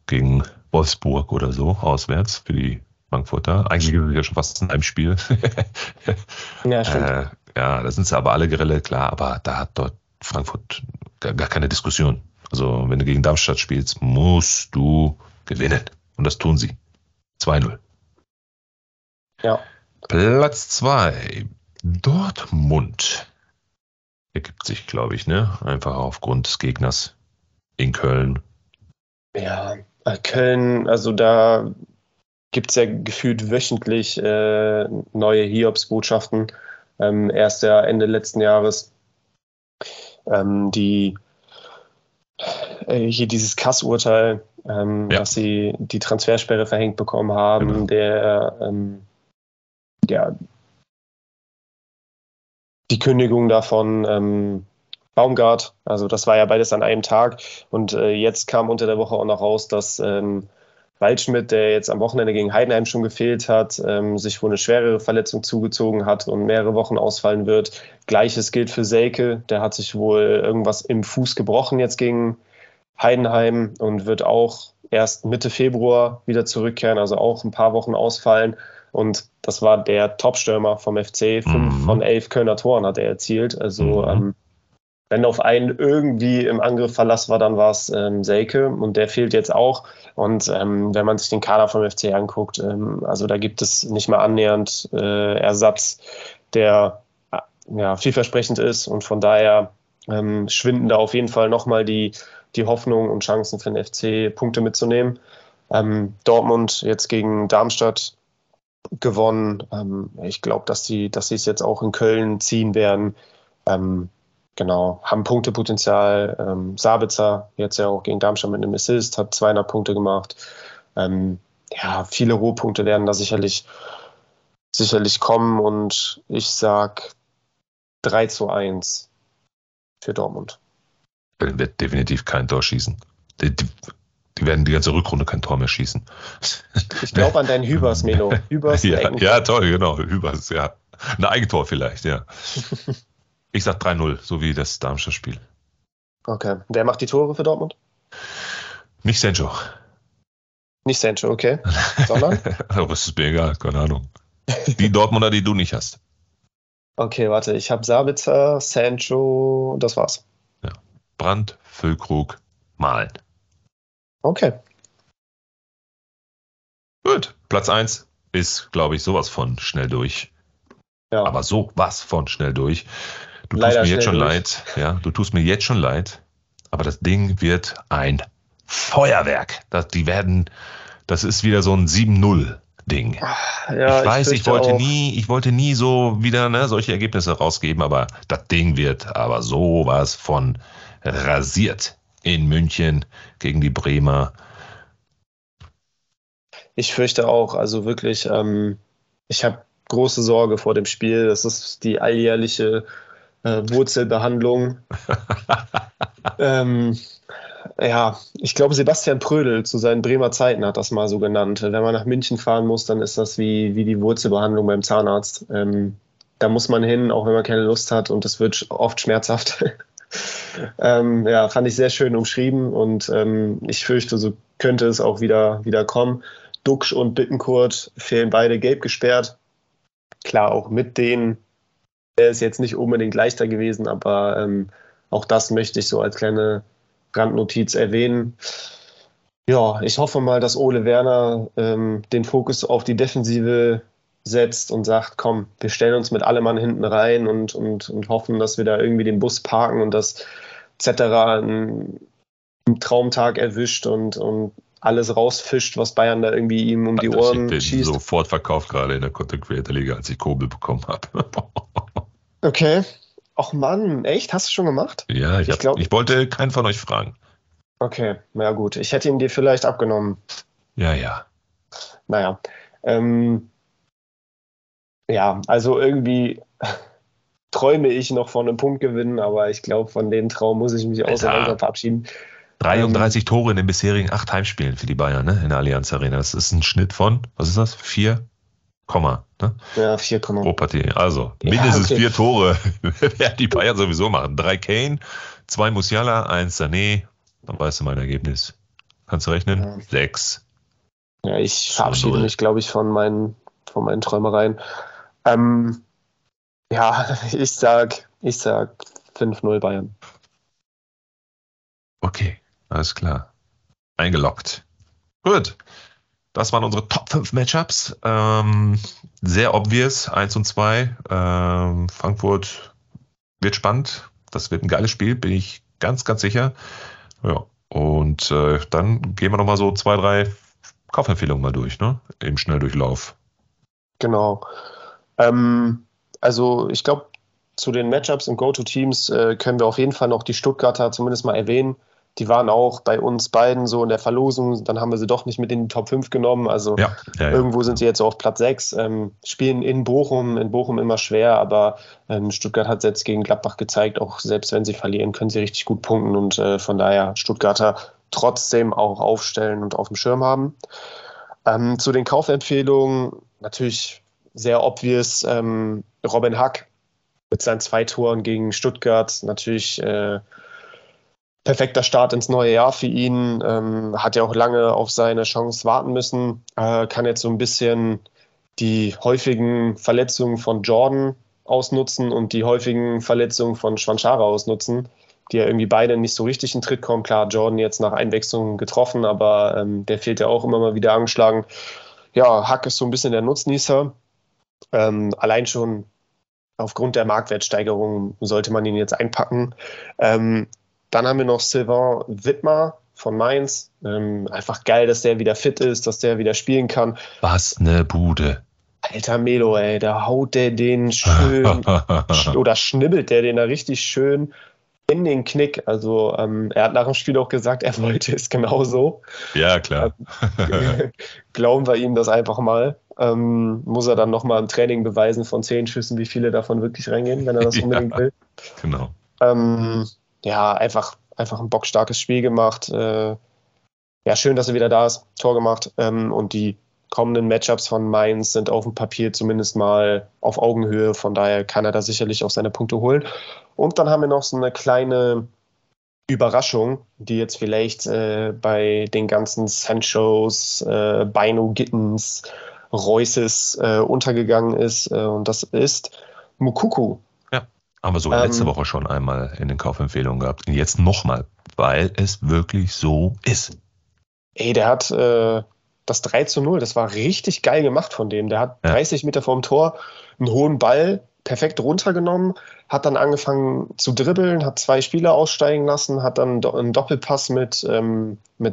gegen Wolfsburg oder so, auswärts für die Frankfurter. Eigentlich sind wir ja schon fast in einem Spiel. Ja, stimmt. Ja, da sind sie aber alle grelle, klar, aber da hat dort Frankfurt gar keine Diskussion. Also wenn du gegen Darmstadt spielst, musst du gewinnen. Und das tun sie. 2-0. Ja. Platz 2. Dortmund. Ergibt sich, glaube ich, ne? Einfach aufgrund des Gegners in Köln. Ja, Köln, also da gibt es ja gefühlt wöchentlich neue Hiobsbotschaften. Erst ja Ende letzten Jahres hier dieses Kass-Urteil, dass sie die Transfersperre verhängt bekommen haben, genau. Die Kündigung davon Baumgart, also das war ja beides an einem Tag und jetzt kam unter der Woche auch noch raus, dass Waldschmidt, der jetzt am Wochenende gegen Heidenheim schon gefehlt hat, sich wohl eine schwerere Verletzung zugezogen hat und mehrere Wochen ausfallen wird. Gleiches gilt für Selke, der hat sich wohl irgendwas im Fuß gebrochen jetzt gegen Heidenheim und wird auch erst Mitte Februar wieder zurückkehren, also auch ein paar Wochen ausfallen. Und das war der Top-Stürmer vom FC, 5 von 11 Kölner Toren hat er erzielt. Also wenn auf einen irgendwie im Angriff Verlass war, dann war es Selke und der fehlt jetzt auch. Und wenn man sich den Kader vom FC anguckt, also da gibt es nicht mal annähernd Ersatz, der vielversprechend ist. Und von daher schwinden da auf jeden Fall nochmal die Hoffnung und Chancen für den FC, Punkte mitzunehmen. Dortmund jetzt gegen Darmstadt gewonnen. Ich glaube, dass sie es jetzt auch in Köln ziehen werden. Genau, haben Punktepotenzial. Sabitzer, jetzt ja auch gegen Darmstadt mit einem Assist, hat 200 Punkte gemacht. Viele Rohpunkte werden da sicherlich kommen und ich sage 3-1 für Dortmund. Köln wird definitiv kein Tor schießen. Die werden die ganze Rückrunde kein Tor mehr schießen. Ich glaube an deinen Hübers, Melo. Hübers, ja, toll, genau. Hübers, ja. Ein Eigentor vielleicht, ja. Ich sag 3-0, so wie das Darmstadt-Spiel. Okay. Wer macht die Tore für Dortmund? Nicht Sancho. Nicht Sancho, okay. Sondern? Aber es ist mir egal, keine Ahnung. Die Dortmunder, die du nicht hast. Okay, warte. Ich habe Sabitzer, Sancho, das war's. Ja. Brandt, Füllkrug, Malen. Okay. Gut, Platz 1 ist, glaube ich, sowas von schnell durch. Ja. Aber sowas von schnell durch. Du Leider tust mir jetzt schon durch. Leid. Ja, du tust mir jetzt schon leid. Aber das Ding wird ein Feuerwerk. Das ist wieder so ein 7-0-Ding. Ja, ich wollte nie so wieder solche Ergebnisse rausgeben, aber das Ding wird aber sowas von rasiert. In München gegen die Bremer. Ich fürchte auch, also wirklich, ich habe große Sorge vor dem Spiel. Das ist die alljährliche Wurzelbehandlung. Ich glaube, Sebastian Prödel zu seinen Bremer Zeiten hat das mal so genannt. Wenn man nach München fahren muss, dann ist das wie die Wurzelbehandlung beim Zahnarzt. Da muss man hin, auch wenn man keine Lust hat und das wird oft schmerzhaft. Fand ich sehr schön umschrieben und ich fürchte, so könnte es auch wieder kommen. Duxch und Bittencourt fehlen beide gelb gesperrt. Klar, auch mit denen wäre es jetzt nicht unbedingt leichter gewesen, aber auch das möchte ich so als kleine Randnotiz erwähnen. Ja, ich hoffe mal, dass Ole Werner den Fokus auf die Defensive setzt und sagt, komm, wir stellen uns mit allem Mann hinten rein und hoffen, dass wir da irgendwie den Bus parken und dass Zetterer einen Traumtag erwischt und alles rausfischt, was Bayern da irgendwie ihm um die Ohren schießt. Ich bin sofort verkauft gerade in der Content Creator Liga, als ich Kobel bekommen habe. Okay. Ach Mann, echt? Hast du schon gemacht? Ja, ich wollte keinen von euch fragen. Okay, na gut. Ich hätte ihn dir vielleicht abgenommen. Ja. Naja. Ja, also irgendwie träume ich noch von einem Punktgewinn, aber ich glaube, von dem Traum muss ich mich außerhalb verabschieden. 33 Tore in den bisherigen 8 Heimspielen für die Bayern, ne, in der Allianz Arena. Das ist ein Schnitt von, was ist das? 4, ne? Ja, 4, pro Partie. Also mindestens 4 Tore werden die Bayern sowieso machen. 3 Kane, 2 Musiala, 1 Sané. Dann weißt du mein Ergebnis. Kannst du rechnen? Ja. 6. Ja, ich verabschiede mich, glaube ich, von meinen Träumereien. Ich sag 5-0 Bayern. Okay, alles klar. Eingeloggt. Gut. Das waren unsere Top 5 Matchups. Sehr obvious, 1 und 2. Frankfurt wird spannend. Das wird ein geiles Spiel, bin ich ganz, ganz sicher. Ja, und dann gehen wir nochmal so 2, 3 Kaufempfehlungen mal durch, ne? Im Schnelldurchlauf. Genau. Also ich glaube, zu den Matchups und Go-To-Teams können wir auf jeden Fall noch die Stuttgarter zumindest mal erwähnen. Die waren auch bei uns beiden so in der Verlosung. Dann haben wir sie doch nicht mit in die Top 5 genommen. Also ja. Irgendwo sind sie jetzt auf Platz 6. Spielen in Bochum immer schwer, aber Stuttgart hat jetzt gegen Gladbach gezeigt, auch selbst wenn sie verlieren, können sie richtig gut punkten. Und von daher Stuttgarter trotzdem auch aufstellen und auf dem Schirm haben. Zu den Kaufempfehlungen natürlich sehr obvious. Robin Hack mit seinen 2 Toren gegen Stuttgart natürlich... perfekter Start ins neue Jahr für ihn, hat ja auch lange auf seine Chance warten müssen, kann jetzt so ein bisschen die häufigen Verletzungen von Jordan ausnutzen und die häufigen Verletzungen von Schwanchara ausnutzen, die ja irgendwie beide nicht so richtig in Tritt kommen. Klar, Jordan jetzt nach Einwechslung getroffen, aber der fehlt ja auch immer mal wieder angeschlagen. Ja, Hack ist so ein bisschen der Nutznießer, allein schon aufgrund der Marktwertsteigerung sollte man ihn jetzt einpacken. Dann haben wir noch Sylvain Widmer von Mainz. Einfach geil, dass der wieder fit ist, dass der wieder spielen kann. Was ne Bude. Alter Melo, ey, da haut der den schön oder schnibbelt der den da richtig schön in den Knick. Also er hat nach dem Spiel auch gesagt, er wollte es genauso. Ja, klar. Glauben wir ihm das einfach mal. Muss er dann nochmal im Training beweisen von 10 Schüssen, wie viele davon wirklich reingehen, wenn er das unbedingt will. Genau. Ja, einfach ein bockstarkes Spiel gemacht. Ja, schön, dass er wieder da ist. Tor gemacht. Und die kommenden Matchups von Mainz sind auf dem Papier zumindest mal auf Augenhöhe. Von daher kann er da sicherlich auch seine Punkte holen. Und dann haben wir noch so eine kleine Überraschung, die jetzt vielleicht bei den ganzen Sanchos, Bino Gittens, Reusses untergegangen ist. Und das ist Moukoko. Haben wir so letzte Woche schon einmal in den Kaufempfehlungen gehabt. Und jetzt nochmal, weil es wirklich so ist. Ey, der hat das 3:0, das war richtig geil gemacht von dem. Der hat 30 Meter vorm Tor einen hohen Ball perfekt runtergenommen, hat dann angefangen zu dribbeln, hat 2 Spieler aussteigen lassen, hat dann einen Doppelpass mit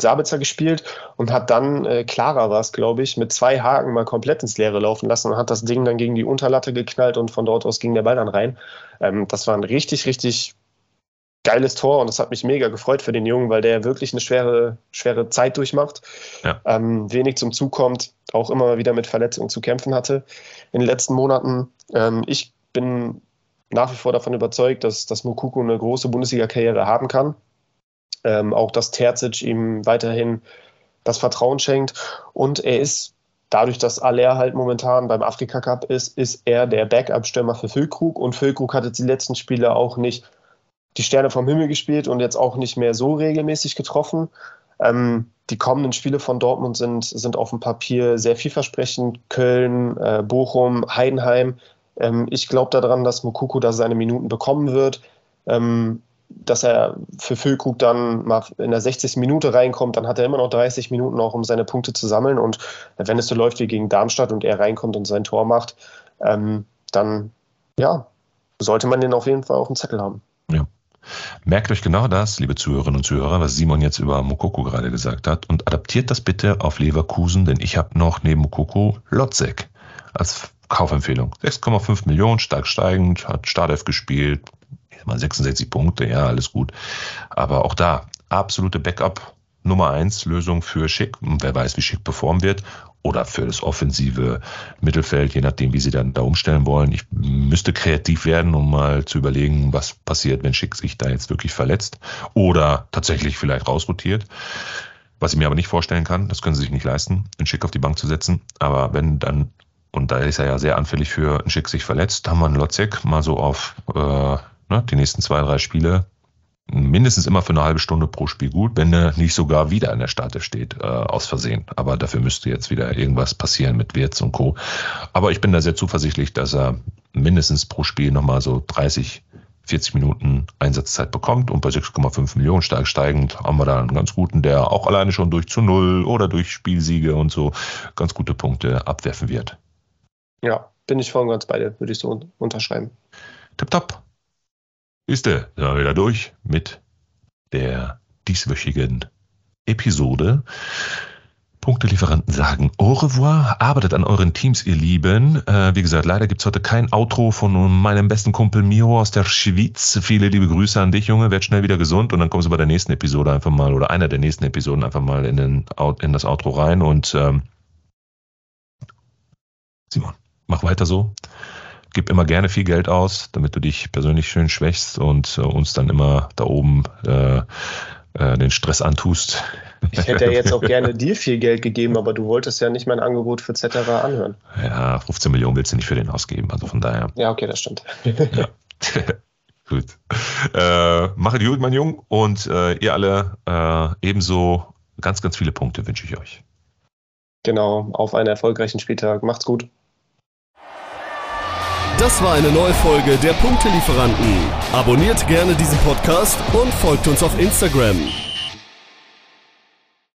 Sabitzer gespielt und hat dann, Clara war es, glaube ich, mit 2 Haken mal komplett ins Leere laufen lassen und hat das Ding dann gegen die Unterlatte geknallt und von dort aus ging der Ball dann rein. Das war ein richtig, richtig geiles Tor und das hat mich mega gefreut für den Jungen, weil der wirklich eine schwere Zeit durchmacht, wenig zum Zug kommt, auch immer mal wieder mit Verletzungen zu kämpfen hatte in den letzten Monaten. Ich bin nach wie vor davon überzeugt, dass Moukoko eine große Bundesliga-Karriere haben kann. Auch, dass Terzic ihm weiterhin das Vertrauen schenkt. Und er ist, dadurch, dass Aller halt momentan beim Afrika-Cup ist er der Backup-Stürmer für Füllkrug. Und Füllkrug hat jetzt die letzten Spiele auch nicht die Sterne vom Himmel gespielt und jetzt auch nicht mehr so regelmäßig getroffen. Die kommenden Spiele von Dortmund sind auf dem Papier sehr vielversprechend. Köln, Bochum, Heidenheim. Ich glaube daran, dass Moukoko da seine Minuten bekommen wird, dass er für Füllkrug dann mal in der 60. Minute reinkommt, dann hat er immer noch 30 Minuten auch, um seine Punkte zu sammeln und wenn es so läuft wie gegen Darmstadt und er reinkommt und sein Tor macht, dann ja, sollte man den auf jeden Fall auf dem Zettel haben. Ja. Merkt euch genau das, liebe Zuhörerinnen und Zuhörer, was Simon jetzt über Moukoko gerade gesagt hat und adaptiert das bitte auf Leverkusen, denn ich habe noch neben Moukoko Lotzek als Kaufempfehlung. 6,5 Millionen, stark steigend, hat Startelf gespielt, mal 66 Punkte, ja, alles gut. Aber auch da, absolute Backup Nummer 1 Lösung für Schick. Und wer weiß, wie Schick performen wird oder für das offensive Mittelfeld, je nachdem, wie sie dann da umstellen wollen. Ich müsste kreativ werden, um mal zu überlegen, was passiert, wenn Schick sich da jetzt wirklich verletzt oder tatsächlich vielleicht rausrotiert. Was ich mir aber nicht vorstellen kann, das können sie sich nicht leisten, einen Schick auf die Bank zu setzen. Aber wenn dann, und da ist er ja sehr anfällig für einen Schick sich verletzt, haben wir einen Lotzek mal so auf die nächsten 2, 3 Spiele mindestens immer für eine halbe Stunde pro Spiel gut, wenn er nicht sogar wieder in der Startelf steht, aus Versehen. Aber dafür müsste jetzt wieder irgendwas passieren mit Wirtz und Co. Aber ich bin da sehr zuversichtlich, dass er mindestens pro Spiel nochmal so 30 40 Minuten Einsatzzeit bekommt, und bei 6,5 Millionen stark steigend haben wir da einen ganz guten, der auch alleine schon durch zu Null oder durch Spielsiege und so ganz gute Punkte abwerfen wird. Ja, bin ich voll und ganz bei dir, würde ich so unterschreiben. Tipptopp. Ist der da wieder durch mit der dieswöchigen Episode. Punktelieferanten sagen au revoir, arbeitet an euren Teams, ihr Lieben. Wie gesagt, leider gibt es heute kein Outro von meinem besten Kumpel Miro aus der Schweiz. Viele liebe Grüße an dich, Junge. Werd schnell wieder gesund und dann kommst du bei der nächsten Episode einfach mal oder einer der nächsten Episoden einfach mal in das Outro rein. Und Simon, mach weiter so. Gib immer gerne viel Geld aus, damit du dich persönlich schön schwächst und uns dann immer da oben den Stress antust. Ich hätte ja jetzt auch gerne dir viel Geld gegeben, aber du wolltest ja nicht mein Angebot für Cetera anhören. Ja, 15 Millionen willst du nicht für den ausgeben, also von daher. Ja, okay, das stimmt. Ja. Gut. Macht gut, mein Junge, und ihr alle ebenso ganz, ganz viele Punkte wünsche ich euch. Genau, auf einen erfolgreichen Spieltag. Macht's gut. Das war eine neue Folge der Punktelieferanten. Abonniert gerne diesen Podcast und folgt uns auf Instagram.